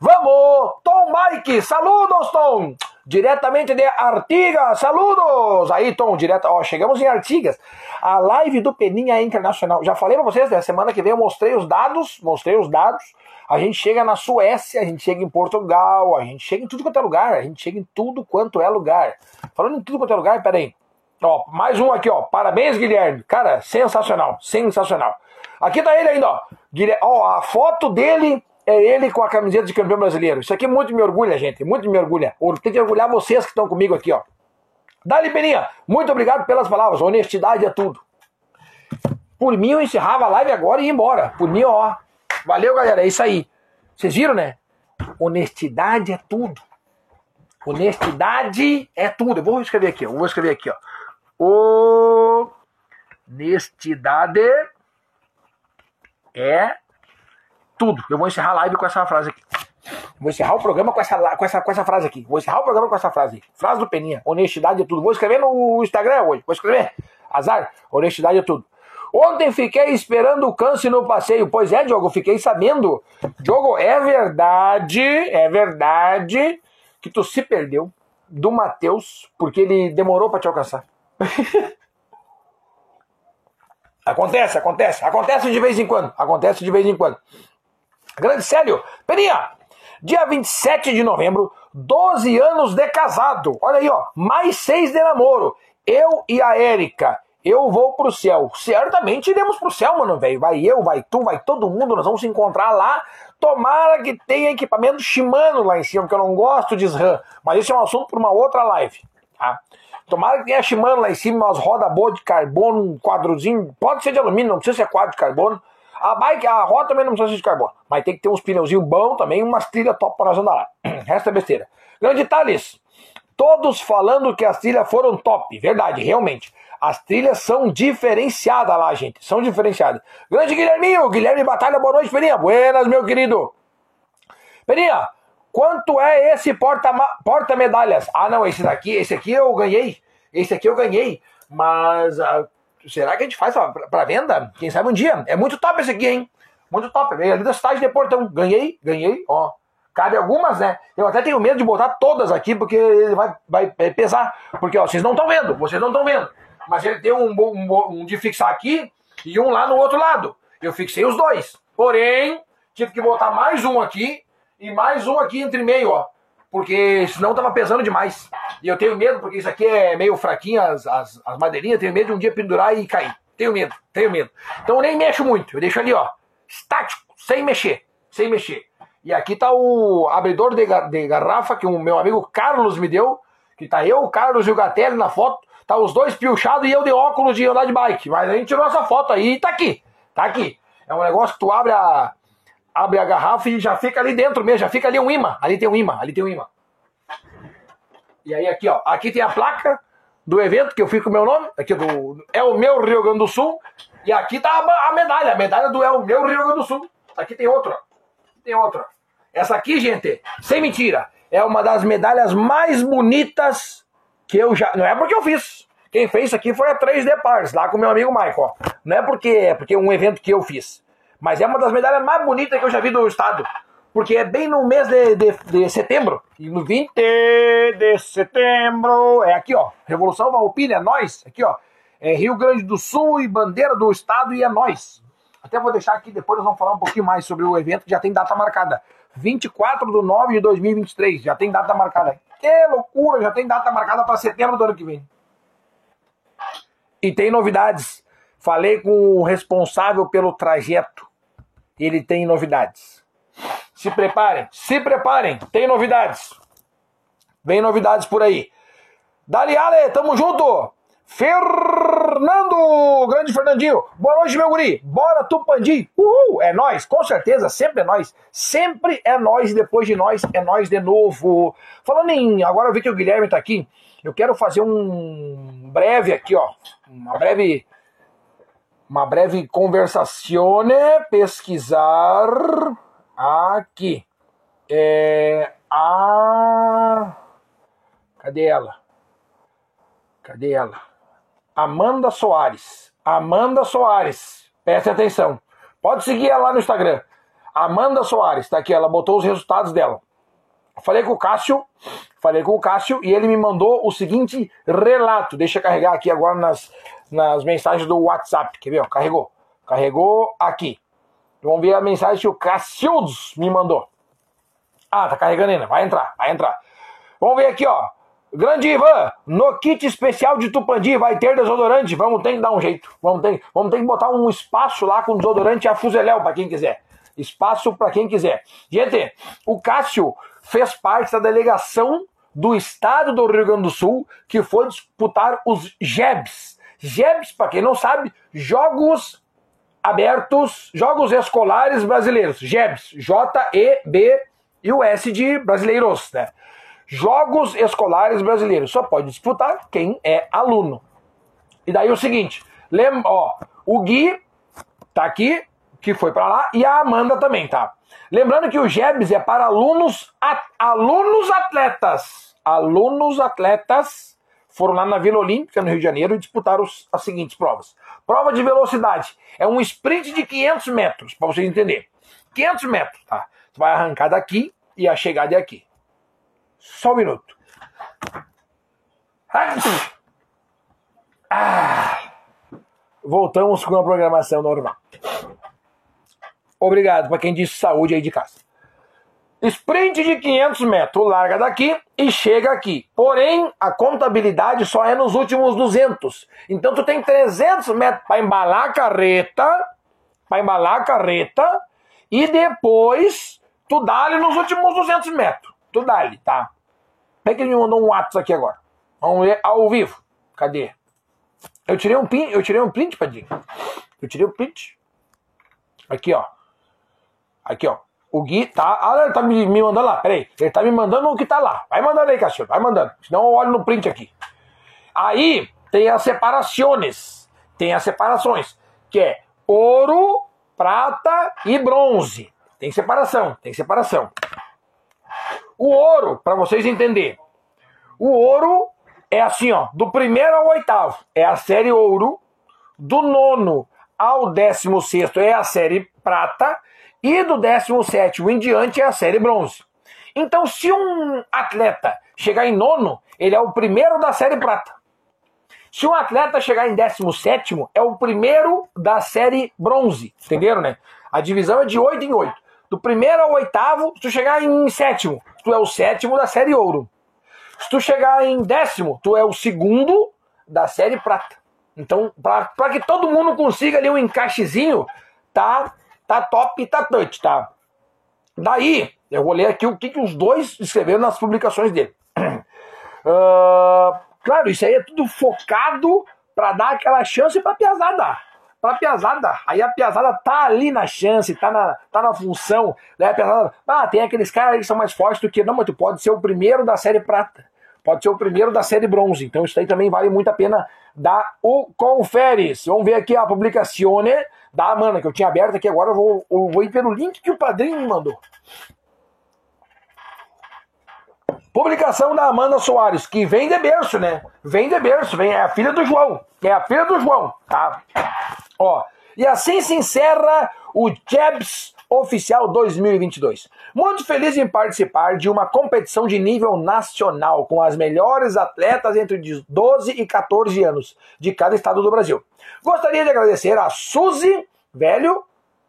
Vamos! Tom Mike. Saludos, Tom. Diretamente de Artigas. Saludos. Aí, Tom, direto. Ó, chegamos em Artigas. A live do Peninha Internacional. Já falei pra vocês, né? Semana que vem eu mostrei os dados. Mostrei os dados. A gente chega na Suécia, a gente chega em Portugal, a gente chega em tudo quanto é lugar, a gente chega em tudo quanto é lugar. Falando em tudo quanto é lugar, peraí. Ó, mais um aqui, ó. Parabéns, Guilherme. Cara, sensacional, sensacional. Aqui tá ele ainda, ó. Guilherme, ó, a foto dele é ele com a camiseta de campeão brasileiro. Isso aqui muito me orgulha, gente, muito me orgulha. Tem que orgulhar vocês que estão comigo aqui, ó. Dali, Peninha, muito obrigado pelas palavras. Honestidade é tudo. Por mim, eu encerrava a live agora e ia embora. Por mim, ó. Valeu, galera, é isso aí. Vocês viram, né? Honestidade é tudo. Honestidade é tudo. Eu vou escrever aqui, ó. Eu vou escrever aqui, ó. Honestidade é tudo. Eu vou encerrar a live com essa frase aqui. Vou encerrar o programa com essa, com essa, com essa frase aqui. Vou encerrar o programa com essa frase aqui. Frase do Peninha. Honestidade é tudo. Vou escrever no Instagram hoje. Vou escrever. Azar. Honestidade é tudo. Ontem fiquei esperando o câncer no passeio. Pois é, Diogo, fiquei sabendo. Diogo, é verdade, é verdade que tu se perdeu do Matheus porque ele demorou pra te alcançar. Acontece, acontece. Acontece de vez em quando. Acontece de vez em quando. Grande Célio. Peninha, dia vinte e sete de novembro, doze anos de casado. Olha aí, ó. Mais seis de namoro. Eu e a Érica. Eu vou pro céu. Certamente iremos pro céu, mano, velho. Vai eu, vai tu, vai todo mundo. Nós vamos se encontrar lá. Tomara que tenha equipamento Shimano lá em cima, porque eu não gosto de S RAM. Mas esse é um assunto para uma outra live. Tá? Tomara que tenha Shimano lá em cima, umas rodas boas de carbono, um quadrozinho. Pode ser de alumínio, não precisa ser quadro de carbono. A bike, a roda também não precisa ser de carbono. Mas tem que ter uns pneuzinhos bons também, umas trilhas top para nós andar lá. Resta é besteira. Grande Thales. Todos falando que as trilhas foram top. Verdade, realmente. As trilhas são diferenciadas lá, gente. São diferenciadas. Grande Guilherminho, Guilherme Batalha, boa noite, Peninha. Buenas, meu querido. Peninha, quanto é esse porta-medalhas? Ah, não, esse daqui, esse aqui eu ganhei. Esse aqui eu ganhei. Mas uh, será que a gente faz para venda? Quem sabe um dia. É muito top esse aqui, hein? Muito top. Veio ali da cidade de Portão. Ganhei, ganhei, ó. Cabe algumas, né? Eu até tenho medo de botar todas aqui, porque ele vai, vai pesar. Porque, ó, vocês não estão vendo, vocês não estão vendo. Mas ele tem um, um, um de fixar aqui e um lá no outro lado. Eu fixei os dois. Porém, tive que botar mais um aqui e mais um aqui entre meio, ó. Porque senão tava pesando demais. E eu tenho medo, porque isso aqui é meio fraquinho, as, as, as madeirinhas. Tenho medo de um dia pendurar e cair. Tenho medo, tenho medo. Então eu nem mexo muito. Eu deixo ali, ó, estático, sem mexer, sem mexer. E aqui tá o abridor de, gar de garrafa que o meu amigo Carlos me deu. Que tá eu, o Carlos e o Gatelli na foto. Tá os dois piochados e eu de óculos de andar de bike. Mas a gente tirou essa foto aí e tá aqui. Tá aqui. É um negócio que tu abre a, abre a garrafa e já fica ali dentro mesmo. Já fica ali um imã. Ali tem um imã. Ali tem um imã. E aí aqui, ó. Aqui tem a placa do evento que eu fico com o meu nome. Aqui do É o Meu Rio Grande do Sul. E aqui tá a, a medalha. A medalha do É o Meu Rio Grande do Sul. Aqui tem outra, ó. Tem outra. Essa aqui, gente, sem mentira, é uma das medalhas mais bonitas que eu já... Não é porque eu fiz. Quem fez isso aqui foi a três D Pars, lá com meu amigo Michael. Não é porque é porque é um evento que eu fiz. Mas é uma das medalhas mais bonitas que eu já vi do estado. Porque é bem no mês de, de, de setembro. E no vinte de setembro... É aqui, ó. Revolução Valpilha, é nós. Aqui, ó. É Rio Grande do Sul e bandeira do estado e é nós. Até vou deixar aqui, depois nós vamos falar um pouquinho mais sobre o evento, que já tem data marcada. vinte e quatro de nove de dois mil e vinte e três, já tem data marcada. Que loucura, já tem data marcada para setembro do ano que vem. E tem novidades. Falei com o responsável pelo trajeto. Ele tem novidades. Se preparem, se preparem, tem novidades. Vem novidades por aí. Dali, Ale, tamo junto! Fernando, grande Fernandinho, boa noite, meu guri, bora Tupandi, uhul, é nóis, com certeza, sempre é nóis, sempre é nóis, depois de nós, é nóis de novo. Falando em, agora eu vi que o Guilherme tá aqui, eu quero fazer um breve aqui, ó, uma breve, uma breve conversazione, pesquisar aqui, é, a, cadê ela, cadê ela? Amanda Soares, Amanda Soares, preste atenção, pode seguir ela lá no Instagram, Amanda Soares, tá aqui, ela botou os resultados dela. Falei com o Cássio, falei com o Cássio e ele me mandou o seguinte relato, deixa eu carregar aqui agora nas, nas mensagens do WhatsApp, quer ver, carregou, carregou aqui, vamos ver a mensagem que o Cássio me mandou. Ah, tá carregando ainda, vai entrar, vai entrar, vamos ver aqui, ó. Grande Ivan, no kit especial de Tupandi vai ter desodorante. Vamos ter que dar um jeito. Vamos ter, vamos ter que botar um espaço lá com desodorante a fuzeléu para quem quiser. Espaço para quem quiser. Gente, o Cássio fez parte da delegação do estado do Rio Grande do Sul que foi disputar os J E Bs. J E Bs, para quem não sabe, Jogos Abertos, Jogos Escolares Brasileiros. J E Bs, J E B e o S de brasileiros, né? Jogos Escolares Brasileiros. Só pode disputar quem é aluno. E daí o seguinte, lembra, ó, o Gui tá aqui, que foi para lá, e a Amanda também, tá? Lembrando que o J E Bs é para alunos, at, alunos atletas. Alunos atletas foram lá na Vila Olímpica, no Rio de Janeiro, e disputaram os, as seguintes provas. Prova de velocidade. É um sprint de quinhentos metros, para vocês entenderem. quinhentos metros, tá? Tu vai arrancar daqui e a chegada é aqui. Só um minuto. Ah, voltamos com a programação normal. Obrigado para quem disse saúde aí de casa. Sprint de quinhentos metros. Larga daqui e chega aqui. Porém, a contabilidade só é nos últimos duzentos. Então tu tem trezentos metros para embalar a carreta. Para embalar a carreta. E depois tu dá ali nos últimos duzentos metros. Tu dá-lhe, tá? Como é que ele me mandou um WhatsApp aqui agora? Vamos ver ao vivo. Cadê? Eu tirei um print, eu tirei um print, Padinho. Eu tirei um print. Aqui, ó. Aqui, ó. O Gui tá... Ah, ele tá me, me mandando lá. Peraí. Ele tá me mandando o que tá lá. Vai mandando aí, cachorro. Vai mandando. Senão eu olho no print aqui. Aí tem as separações. Tem as separações. Que é ouro, prata e bronze. Tem separação. Tem separação. O ouro, para vocês entenderem, o ouro é assim, ó, do primeiro ao oitavo é a série ouro, do nono ao décimo sexto é a série prata e do décimo sétimo em diante é a série bronze. Então, se um atleta chegar em nono, ele é o primeiro da série prata. Se um atleta chegar em décimo sétimo, é o primeiro da série bronze. Entenderam, né? A divisão é de oito em oito. Do primeiro ao oitavo, se tu chegar em sétimo, tu é o sétimo da série ouro. Se tu chegar em décimo, tu é o segundo da série prata. Então, para que todo mundo consiga ali um encaixezinho, tá, tá top e tá touch, tá? Daí, eu vou ler aqui o que, que os dois escreveram nas publicações dele. Uh, claro, isso aí é tudo focado para dar aquela chance para a piazada. Para a piazada. Aí a piazada tá ali na chance, tá na, tá na função. Daí a piazada, ah, tem aqueles caras aí que são mais fortes do que... Não, mas tu pode ser o primeiro da série prata. Pode ser o primeiro da série bronze. Então isso aí também vale muito a pena dar o confere. Vamos ver aqui a publicação da Amanda, que eu tinha aberto aqui agora. Eu vou, eu vou ir pelo link que o padrinho me mandou. Publicação da Amanda Soares, que vem de berço, né? Vem de berço, vem, é a filha do João. É a filha do João, tá? Ó, e assim se encerra o J A B S Oficial dois mil e vinte e dois. Muito feliz em participar de uma competição de nível nacional com as melhores atletas entre doze e quatorze anos de cada estado do Brasil. Gostaria de agradecer a Suzy Velho,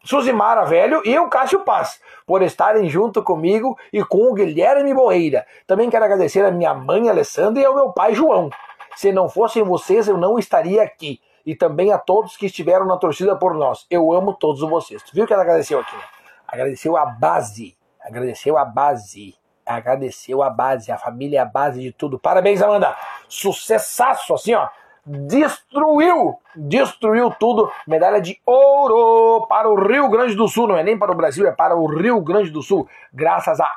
Suzy Mara Velho e o Cássio Paz por estarem junto comigo e com o Guilherme Boeira. Também quero agradecer a minha mãe Alessandra e ao meu pai João. Se não fossem vocês, eu não estaria aqui. E também a todos que estiveram na torcida por nós. Eu amo todos vocês. Tu viu que ela agradeceu aqui, né? Agradeceu a base. Agradeceu a base. Agradeceu a base. A família é a base de tudo. Parabéns, Amanda. Sucessaço, assim, ó. Destruiu. Destruiu tudo. Medalha de ouro para o Rio Grande do Sul. Não é nem para o Brasil, é para o Rio Grande do Sul. Graças a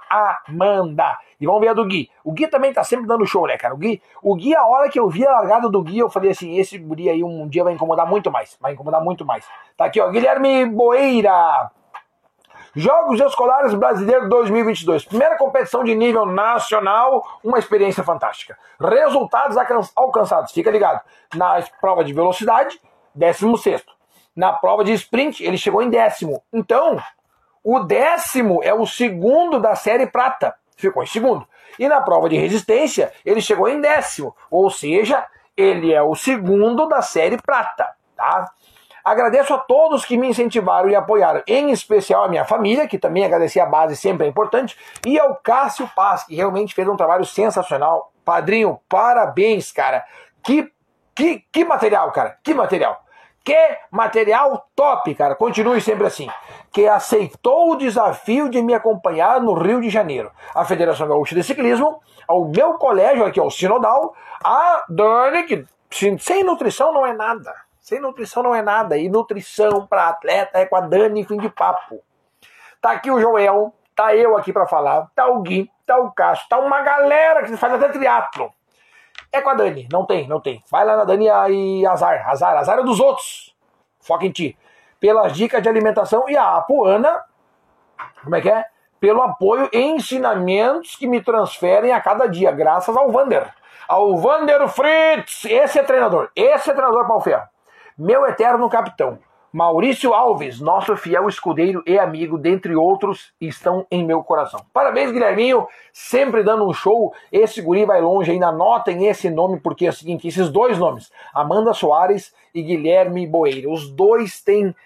Amanda. E vamos ver a do Gui. O Gui também tá sempre dando show, né, cara? O Gui, o Gui, a hora que eu vi a largada do Gui, eu falei assim, esse guri aí um dia vai incomodar muito mais. Vai incomodar muito mais. Tá aqui, ó, Guilherme Boeira. Jogos Escolares Brasileiros dois mil e vinte e dois. Primeira competição de nível nacional, uma experiência fantástica. Resultados alcançados. Fica ligado. Na prova de velocidade, décimo sexto. Na prova de sprint, ele chegou em décimo. Então, o décimo é o segundo da série prata. Ficou em segundo. E na prova de resistência, ele chegou em décimo. Ou seja, ele é o segundo da série prata, tá? Agradeço a todos que me incentivaram e apoiaram, em especial a minha família, que também agradecer a base sempre é importante, e ao Cássio Paz, que realmente fez um trabalho sensacional. Padrinho, parabéns, cara. Que, que, que material, cara. Que material. Que material top, cara. Continue sempre assim. Que aceitou o desafio de me acompanhar no Rio de Janeiro. A Federação Gaúcha de Ciclismo, ao meu colégio, aqui ó, o Sinodal, a Dani, que sem nutrição não é nada. Sem nutrição não é nada. E nutrição para atleta é com a Dani, fim de papo. Tá aqui o Joel, tá eu aqui para falar, tá o Gui, tá o Cássio, tá uma galera que faz até triatlo. É com a Dani, não tem, não tem. Vai lá na Dani e azar, azar, azar é dos outros. Foca em ti. Pelas dicas de alimentação e a Apuana, como é que é? Pelo apoio e ensinamentos que me transferem a cada dia, graças ao Vander. Ao Vander Fritz, esse é treinador, esse é treinador pau ferro. Meu eterno capitão, Maurício Alves, nosso fiel escudeiro e amigo, dentre outros, estão em meu coração. Parabéns, Guilherminho, sempre dando um show. Esse guri vai longe, ainda anotem esse nome, porque é o seguinte, esses dois nomes, Amanda Soares e Guilherme Boeira, os dois têm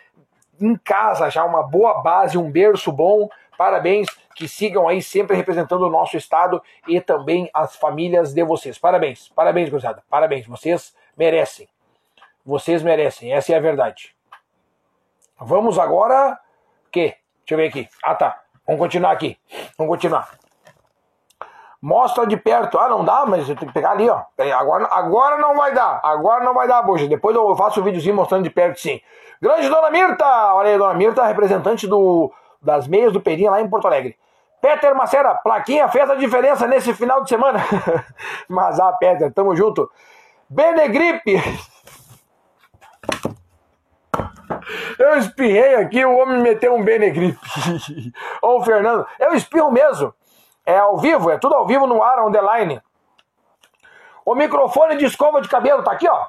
em casa já uma boa base, um berço bom. Parabéns, que sigam aí sempre representando o nosso estado e também as famílias de vocês. Parabéns, parabéns, gurizada, parabéns, vocês merecem. Vocês merecem, essa é a verdade. Vamos agora... Que? Deixa eu ver aqui. Ah, tá. Vamos continuar aqui. Vamos continuar. Mostra de perto. Ah, não dá, mas eu tenho que pegar ali, ó. Agora, agora não vai dar. Agora não vai dar, boja. Depois eu faço o um videozinho mostrando de perto, sim. Grande Dona Mirta! Olha aí, Dona Mirta, representante do, das meias do Peninha lá em Porto Alegre. Peter Macera, plaquinha fez a diferença nesse final de semana. Mas, ah, Peter, tamo junto. Benegripe... Eu espirrei aqui, o homem meteu um Benegripe. Ô, oh, Fernando, eu espirro mesmo. É ao vivo, é tudo ao vivo no ar, on the line. O microfone de escova de cabelo, tá aqui, ó.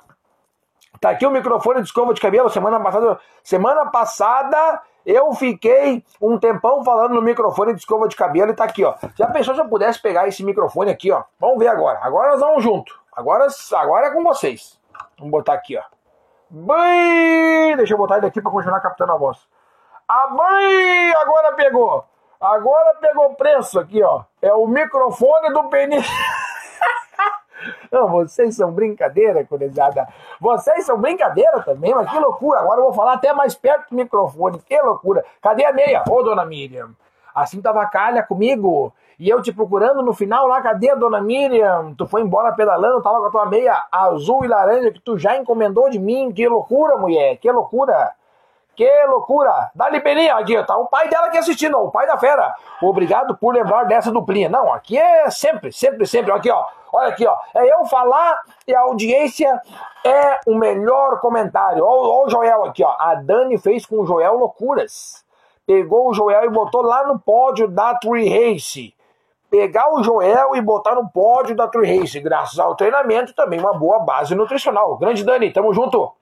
Tá aqui o microfone de escova de cabelo. Semana passada, semana passada eu fiquei um tempão falando no microfone de escova de cabelo e tá aqui, ó. Se a pessoa já pudesse pegar esse microfone aqui, ó. Vamos ver agora. Agora nós vamos junto. Agora, agora é com vocês. Vamos botar aqui, ó. Bem, deixa eu botar ele aqui pra continuar captando a voz. Ah, bem, agora pegou. Agora pegou preço aqui, ó. É o microfone do Peninha. Não, vocês são brincadeira, curiosidade. Vocês são brincadeira também, mas que loucura. Agora eu vou falar até mais perto do microfone. Que loucura. Cadê a meia? Ô, dona Miriam. Assim tava a calha comigo. E eu te procurando no final lá. Cadê a dona Miriam? Tu foi embora pedalando, tava com a tua meia azul e laranja que tu já encomendou de mim. Que loucura, mulher. Que loucura. Que loucura! Dá-lhe Peninha, aqui, tá o pai dela aqui assistindo, o pai da fera. Obrigado por lembrar dessa duplinha. Não, aqui é sempre, sempre, sempre. Aqui, ó. Olha aqui, ó. É eu falar e a audiência é o melhor comentário. Ó, ó o Joel aqui, ó. A Dani fez com o Joel loucuras. Pegou o Joel e botou lá no pódio da Tri-Race. Pegar o Joel e botar no pódio da Tri-Race. Graças ao treinamento, também uma boa base nutricional. Grande Dani, tamo junto.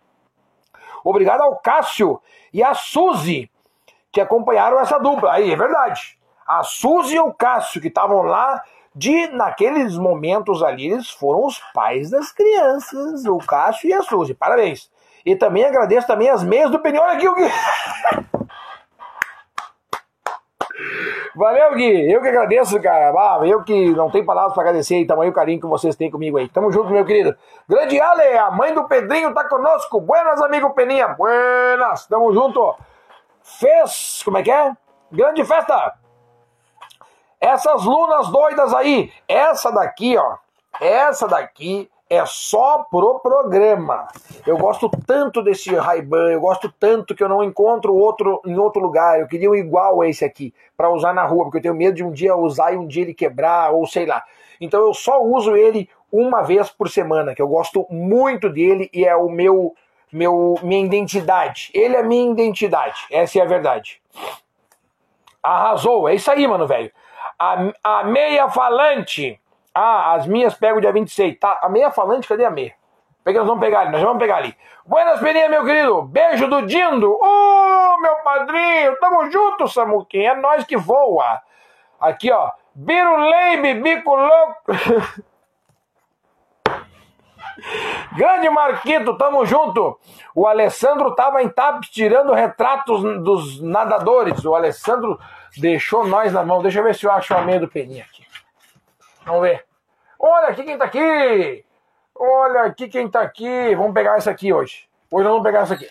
Obrigado ao Cássio e à Suzy, que acompanharam essa dupla. Aí, é verdade. A Suzy e o Cássio, que estavam lá, de, naqueles momentos ali, eles foram os pais das crianças, o Cássio e a Suzy. Parabéns. E também agradeço também as meias do Peninha. Olha aqui, o Gui. Valeu, Gui. Eu que agradeço, cara. Ah, eu que não tenho palavras pra agradecer aí, tamanho carinho que vocês têm comigo aí. Tamo junto, meu querido. Grande Ale, a mãe do Pedrinho tá conosco. Buenas, amigo Peninha. Buenas. Tamo junto. Fez, como é que é? Grande festa. Essas lunas doidas aí. Essa daqui, ó. Essa daqui é só pro programa. Eu gosto tanto desse Ray-Ban, eu gosto tanto que eu não encontro outro em outro lugar. Eu queria um igual a esse aqui, pra usar na rua, porque eu tenho medo de um dia usar e um dia ele quebrar, ou sei lá. Então eu só uso ele uma vez por semana, que eu gosto muito dele e é o meu, meu minha identidade. Ele é minha identidade, essa é a verdade. Arrasou, é isso aí, mano, velho. A, a meia falante... Ah, as minhas pego dia vinte e seis. Tá, a meia falante, cadê a meia? Nós vamos pegar ali, nós vamos pegar ali. Buenas, Peninha, meu querido. Beijo do Dindo. Ô, oh, meu padrinho. Tamo junto, Samuquinha. É nós que voa. Aqui, ó. Biruleibe, bico louco. Grande Marquito, tamo junto. O Alessandro tava em T A P S tirando retratos dos nadadores. O Alessandro deixou nós na mão. Deixa eu ver se eu acho a meia do Peninha aqui. Vamos ver. Olha aqui quem tá aqui. Olha aqui quem tá aqui. Vamos pegar essa aqui hoje. Hoje nós vamos pegar essa aqui.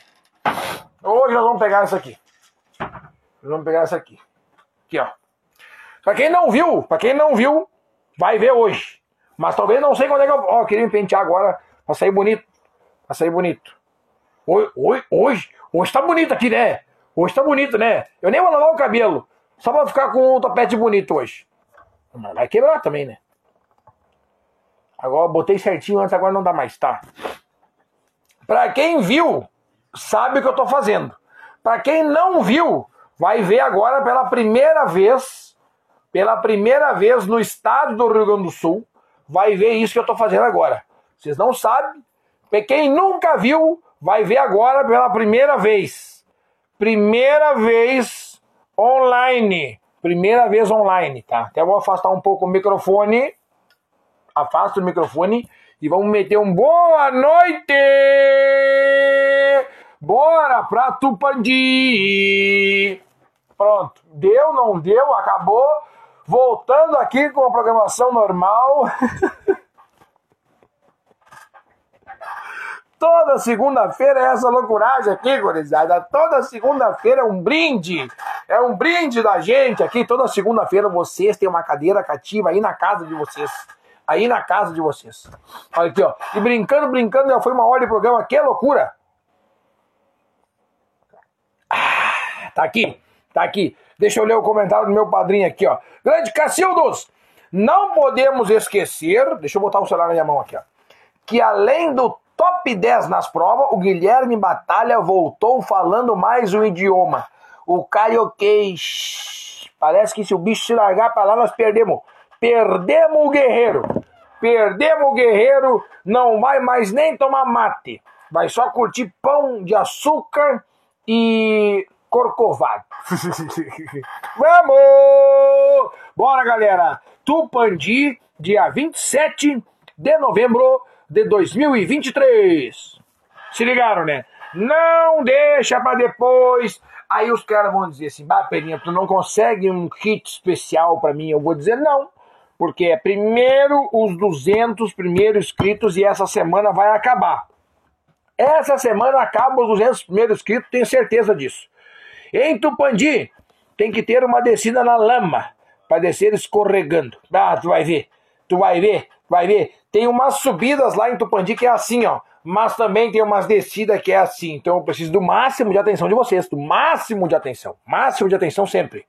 Hoje nós vamos pegar essa aqui. Nós vamos pegar essa aqui. Aqui, ó. Pra quem não viu, pra quem não viu, vai ver hoje. Mas talvez não sei quando é que eu... Ó, oh, eu queria me pentear agora pra sair bonito. Pra sair bonito. Hoje, hoje, hoje, hoje tá bonito aqui, né? Hoje tá bonito, né? Eu nem vou lavar o cabelo. Só pra ficar com um topete bonito hoje. Mas vai quebrar também, né? Agora botei certinho antes, agora não dá mais, tá? Pra quem viu, sabe o que eu tô fazendo. Pra quem não viu, vai ver agora pela primeira vez, pela primeira vez no estado do Rio Grande do Sul, vai ver isso que eu tô fazendo agora. Vocês não sabem. Quem nunca viu, vai ver agora pela primeira vez. Primeira vez online. Primeira vez online, tá? Até vou afastar um pouco o microfone... Afasta o microfone e vamos meter um boa noite! Bora pra Tupandi! Pronto, deu, não deu, acabou. Voltando aqui com a programação normal. Toda segunda-feira é essa loucuragem aqui, gurizada. Toda segunda-feira é um brinde. É um brinde da gente aqui. Toda segunda-feira vocês têm uma cadeira cativa aí na casa de vocês. Aí na casa de vocês. Olha aqui, ó. E brincando, brincando, já foi uma hora de programa. Que loucura! Ah, tá aqui, tá aqui. Deixa eu ler o comentário do meu padrinho aqui, ó. Grande Cacildos! Não podemos esquecer... Deixa eu botar o celular na minha mão aqui, ó. Que além do top dez nas provas, o Guilherme Batalha voltou falando mais um idioma. O caioquês. Parece que se o bicho se largar pra lá, nós perdemos... Perdemos o guerreiro. Perdemos o guerreiro, não vai mais nem tomar mate. Vai só curtir pão de açúcar e corcovado. Vamos! Bora, galera! Tupandi, dia vinte e sete de novembro de dois mil e vinte e três. Se ligaram, né? Não deixa pra depois. Aí os caras vão dizer assim, bah, Peninha, tu não consegue um kit especial pra mim? Eu vou dizer não, porque é primeiro os duzentos primeiros inscritos e essa semana vai acabar. Essa semana acaba os duzentos primeiros inscritos, tenho certeza disso. Em Tupandi, tem que ter uma descida na lama, pra descer escorregando. Ah, tu vai ver, tu vai ver, vai ver. Tem umas subidas lá em Tupandi que é assim, ó. Mas também tem umas descidas que é assim. Então eu preciso do máximo de atenção de vocês. Do máximo de atenção. Máximo de atenção sempre.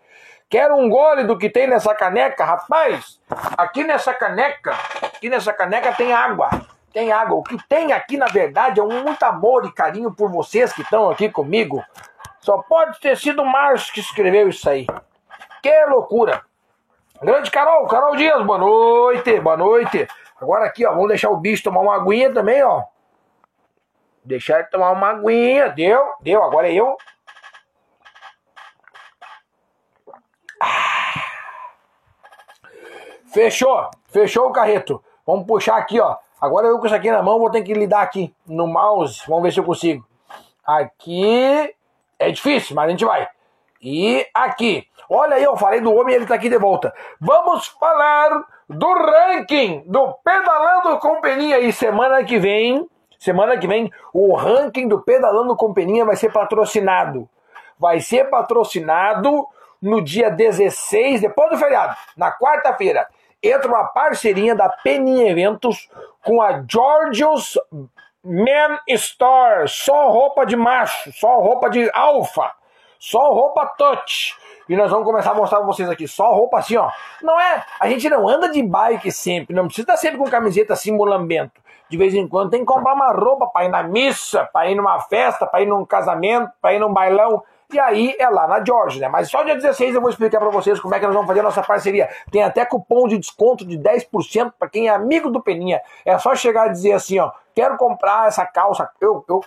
Quero um gole do que tem nessa caneca, rapaz. Aqui nessa caneca, aqui nessa caneca tem água. Tem água. O que tem aqui, na verdade, é um muito amor e carinho por vocês que estão aqui comigo. Só pode ter sido o Márcio que escreveu isso aí. Que loucura. Grande Carol, Carol Dias, boa noite, boa noite. Agora aqui, ó, vamos deixar o bicho tomar uma aguinha também, ó. Deixar ele tomar uma aguinha, deu, deu, agora é eu. Ah. Fechou, fechou o carreto. Vamos puxar aqui, ó. Agora eu com isso aqui na mão vou ter que lidar aqui no mouse. Vamos ver se eu consigo. Aqui é difícil, mas a gente vai. E aqui. Olha aí, eu falei do homem e ele tá aqui de volta. Vamos falar do ranking do Pedalando com Peninha. E semana que vem, semana que vem, o ranking do Pedalando com Peninha vai ser patrocinado. Vai ser patrocinado no dia dezesseis, depois do feriado, na quarta-feira. Entra uma parceria da Peninha Eventos com a Giorgio's Man Store. Só roupa de macho, só roupa de alfa. Só roupa touch. E nós vamos começar a mostrar pra vocês aqui. Só roupa assim, ó. Não é... A gente não anda de bike sempre. Não precisa estar sempre com camiseta assim, molambento. De vez em quando tem que comprar uma roupa pra ir na missa, pra ir numa festa, pra ir num casamento, pra ir num bailão. E aí é lá na George, né? Mas só dia dezesseis eu vou explicar pra vocês como é que nós vamos fazer a nossa parceria. Tem até cupom de desconto de dez por cento pra quem é amigo do Peninha. É só chegar e dizer assim, ó. Quero comprar essa calça. Eu... eu...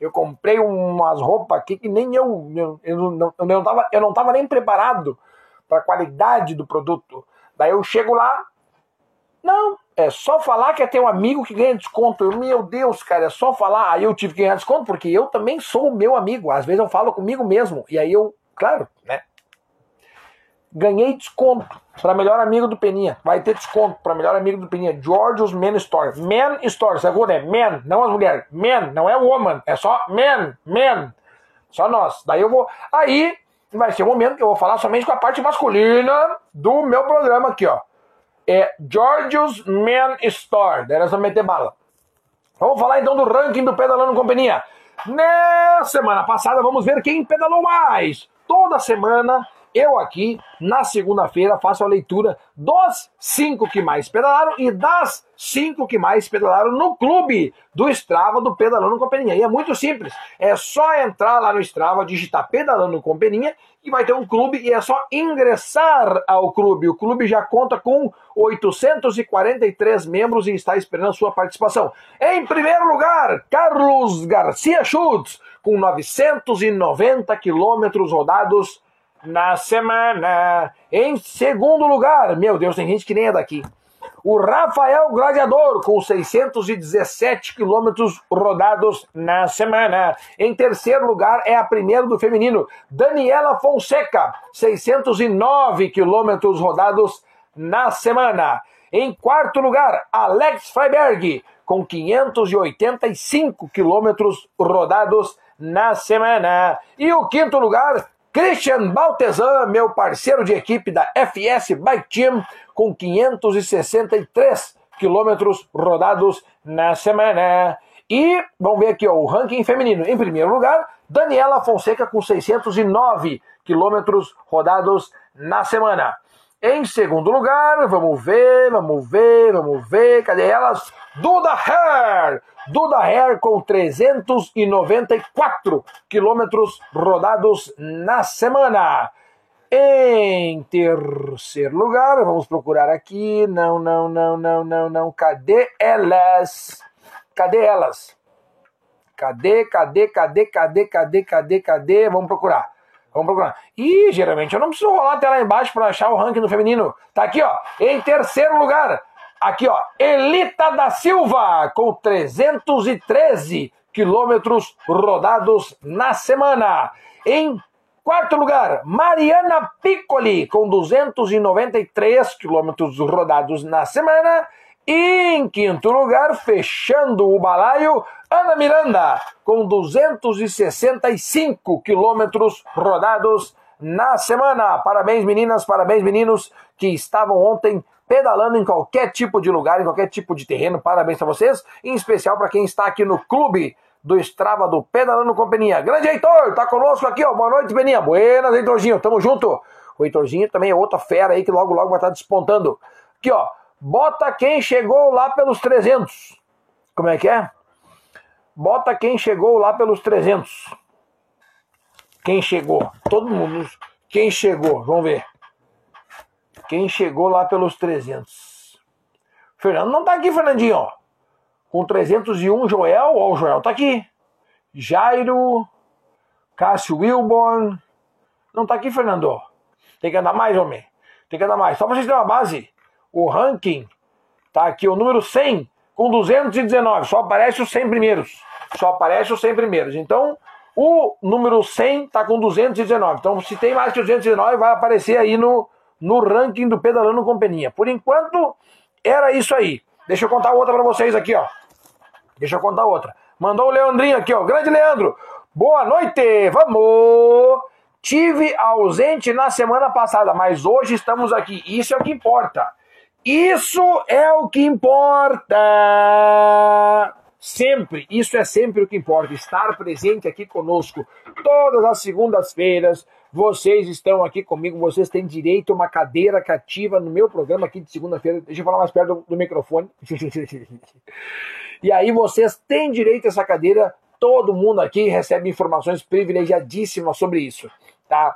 Eu comprei umas roupas aqui que nem eu... Eu, eu, não, eu, não, tava, eu não tava nem preparado para a qualidade do produto. Daí eu chego lá... Não, é só falar que tem um amigo que ganha desconto. Eu, meu Deus, cara, é só falar. Aí eu tive que ganhar desconto porque eu também sou o meu amigo. Às vezes eu falo comigo mesmo. E aí eu, claro, né? Ganhei desconto para melhor amigo do Peninha. Vai ter desconto para melhor amigo do Peninha. Giorgio's Man Store. Man Store, sacou, né? Man, não as mulheres. Man, não é woman. É só man, man. Só nós. Daí eu vou... Aí vai ser o momento que eu vou falar somente com a parte masculina do meu programa aqui, ó. É Giorgio's Man Store. Daí nós vamos meter bala. Vamos falar então do ranking do Pedalando com Peninha. Na semana passada vamos ver quem pedalou mais. Toda semana... Eu aqui, na segunda-feira, faço a leitura dos cinco que mais pedalaram e das cinco que mais pedalaram no clube do Strava do Pedalando com Peninha. E é muito simples. É só entrar lá no Strava, digitar Pedalando com Peninha e vai ter um clube e é só ingressar ao clube. O clube já conta com oitocentos e quarenta e três membros e está esperando a sua participação. Em primeiro lugar, Carlos Garcia Schutz, com novecentos e noventa quilômetros rodados na semana. Em segundo lugar, meu Deus, tem gente que nem é daqui. O Rafael Gladiador, com seiscentos e dezessete quilômetros rodados na semana. Em terceiro lugar, é a primeira do feminino, Daniela Fonseca, seiscentos e nove quilômetros rodados na semana. Em quarto lugar, Alex Freiberg, com quinhentos e oitenta e cinco quilômetros rodados na semana. E o quinto lugar... Christian Baltesan, meu parceiro de equipe da F S Bike Team, com quinhentos e sessenta e três quilômetros rodados na semana. E vamos ver aqui, ó, o ranking feminino. Em primeiro lugar, Daniela Fonseca, com seiscentos e nove quilômetros rodados na semana. Em segundo lugar, vamos ver, vamos ver, vamos ver, cadê elas? Duda Hair! Duda Hair com trezentos e noventa e quatro quilômetros rodados na semana. Em terceiro lugar, vamos procurar aqui, não, não, não, não, não, não, cadê elas? Cadê elas? Cadê, cadê, cadê, cadê, cadê, cadê, cadê? Vamos procurar, vamos procurar. Ih, geralmente eu não preciso rolar até lá embaixo para achar o ranking do feminino. Tá aqui, ó, em terceiro lugar, aqui, ó, Elita da Silva, com trezentos e treze quilômetros rodados na semana. Em quarto lugar, Mariana Piccoli, com duzentos e noventa e três quilômetros rodados na semana. E em quinto lugar, fechando o balaio, Ana Miranda, com duzentos e sessenta e cinco quilômetros rodados na semana. Parabéns, meninas, parabéns, meninos, que estavam ontem pedalando em qualquer tipo de lugar, em qualquer tipo de terreno. Parabéns para vocês, em especial para quem está aqui no clube do Strava do Pedalando com Peninha. Grande Heitor, tá conosco aqui, ó. Boa noite, Peninha. Buenas, Heitorzinho, tamo junto. O Heitorzinho também é outra fera aí que logo, logo vai estar despontando. Aqui, ó, bota quem chegou lá pelos trezentos. Como é que é? Bota quem chegou lá pelos trezentos. Quem chegou? Todo mundo. Quem chegou? Vamos ver. Quem chegou lá pelos trezentos. Fernando não tá aqui, Fernandinho, ó. Com trezentos e um, Joel, ó, o Joel tá aqui. Jairo, Cássio Wilborn. Não tá aqui, Fernando. Tem que andar mais, homem. Tem que andar mais. Só pra vocês terem uma base, o ranking tá aqui, o número cem, com duzentos e dezenove. Só aparece os cem primeiros. Só aparece os cem primeiros. Então, o número cem tá com duzentos e dezenove. Então, se tem mais que duzentos e dezenove, vai aparecer aí no, no ranking do Pedalando com Peninha. Por enquanto, era isso aí. Deixa eu contar outra pra vocês aqui, ó. Deixa eu contar outra. Mandou o Leandrinho aqui, ó. Grande Leandro. Boa noite. Vamos. Tive ausente na semana passada, mas hoje estamos aqui. Isso é o que importa. Isso é o que importa. Sempre. Isso é sempre o que importa. Estar presente aqui conosco. Todas as segundas-feiras vocês estão aqui comigo. Vocês têm direito a uma cadeira cativa no meu programa aqui de segunda-feira. Deixa eu falar mais perto do, do microfone. E aí vocês têm direito a essa cadeira, todo mundo aqui recebe informações privilegiadíssimas sobre isso, tá?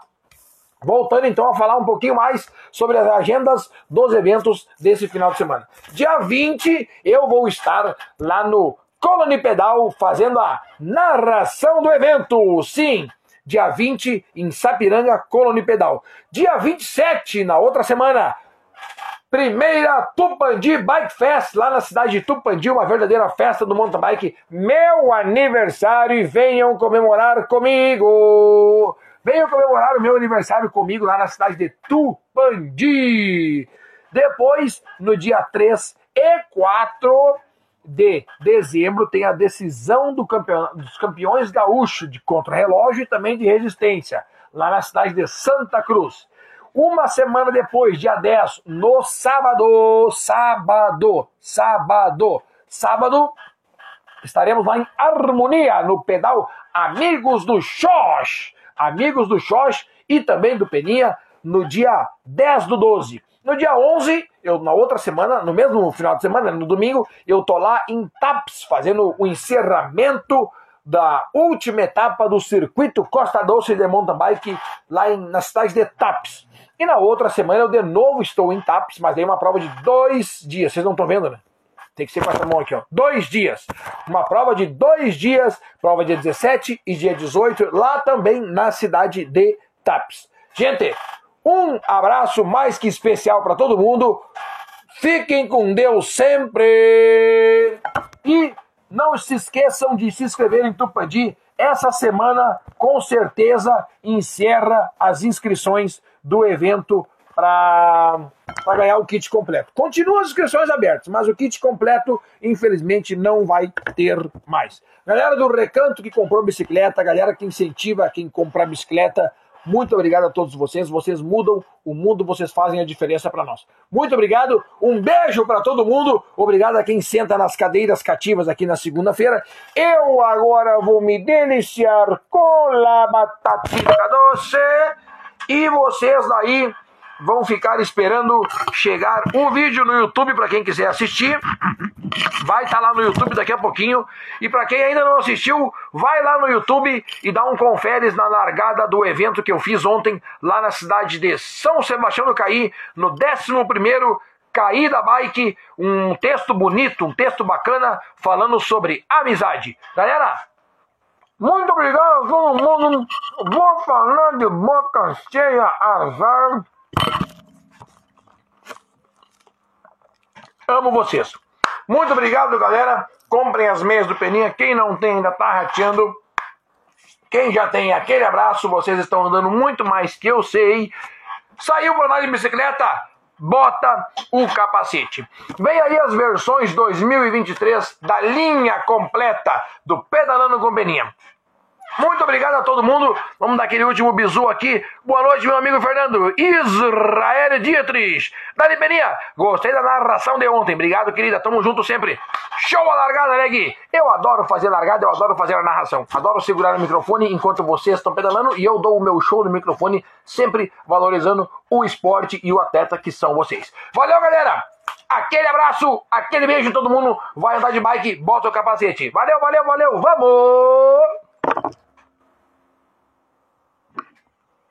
Voltando então a falar um pouquinho mais sobre as agendas dos eventos desse final de semana. Dia vinte eu vou estar lá no Colônia Pedal fazendo a narração do evento, sim! Dia vinte em Sapiranga, Colônia Pedal. Dia vinte e sete, na outra semana, primeira Tupandi Bike Fest, lá na cidade de Tupandi, uma verdadeira festa do mountain bike, meu aniversário, e venham comemorar comigo, venham comemorar o meu aniversário comigo lá na cidade de Tupandi. Depois, no dia três e quatro de dezembro, tem a decisão do campeão, dos campeões gaúcho de contrarrelógio e também de resistência, lá na cidade de Santa Cruz. Uma semana depois, dia dez, no sábado, sábado, sábado, sábado, estaremos lá em Harmonia, no pedal Amigos do Xox, Amigos do Xox e também do Peninha, no dia dez do doze. No dia onze, eu, na outra semana, no mesmo final de semana, no domingo, eu tô lá em T A P S, fazendo o encerramento da última etapa do circuito Costa Doce de mountain bike lá em, na cidade de T A P S. E na outra semana eu de novo estou em T A P S, mas dei uma prova de dois dias. Vocês não estão vendo, né? Tem que ser com essa mão aqui, ó. Dois dias. Uma prova de dois dias, prova dia dezessete e dia dezoito, lá também na cidade de T A P S. Gente, um abraço mais que especial para todo mundo. Fiquem com Deus sempre. E não se esqueçam de se inscrever em Tupandi. Essa semana, com certeza, encerra as inscrições do evento para ganhar o kit completo. Continuam as inscrições abertas, mas o kit completo, infelizmente, não vai ter mais. Galera do Recanto que comprou bicicleta, galera que incentiva quem comprar bicicleta, muito obrigado a todos vocês. Vocês mudam o mundo, vocês fazem a diferença para nós. Muito obrigado, um beijo para todo mundo. Obrigado a quem senta nas cadeiras cativas aqui na segunda-feira. Eu agora vou me deliciar com a batata doce. E vocês daí vão ficar esperando chegar um vídeo no YouTube para quem quiser assistir. vai estar lá no YouTube daqui a pouquinho. E para quem ainda não assistiu, vai lá no YouTube e dá um confere na largada do evento que eu fiz ontem lá na cidade de São Sebastião do Caí, no décimo primeiro Caída Bike, um texto bonito, um texto bacana, falando sobre amizade. Galera, muito obrigado a todo mundo. Vou falar de boca cheia, azar. Amo vocês. Muito obrigado, galera. Comprem as meias do Peninha. Quem não tem ainda tá rateando. Quem já tem, aquele abraço. Vocês estão andando muito mais que eu sei. Saiu pra andar de bicicleta? Bota o capacete. Vem aí as versões dois mil e vinte e três da linha completa do Pedalando com Peninha. Muito obrigado a todo mundo. Vamos dar aquele último bisu aqui. Boa noite, meu amigo Fernando. Israel Dietrich. Dani Peninha, gostei da narração de ontem. Obrigado, querida. Tamo junto sempre. Show a largada, né, Gui? Eu adoro fazer largada, eu adoro fazer a narração. Adoro segurar o microfone enquanto vocês estão pedalando e eu dou o meu show no microfone, sempre valorizando o esporte e o atleta que são vocês. Valeu, galera! Aquele abraço, aquele beijo, todo mundo. Vai andar de bike, bota o capacete. Valeu, valeu, valeu. Vamos!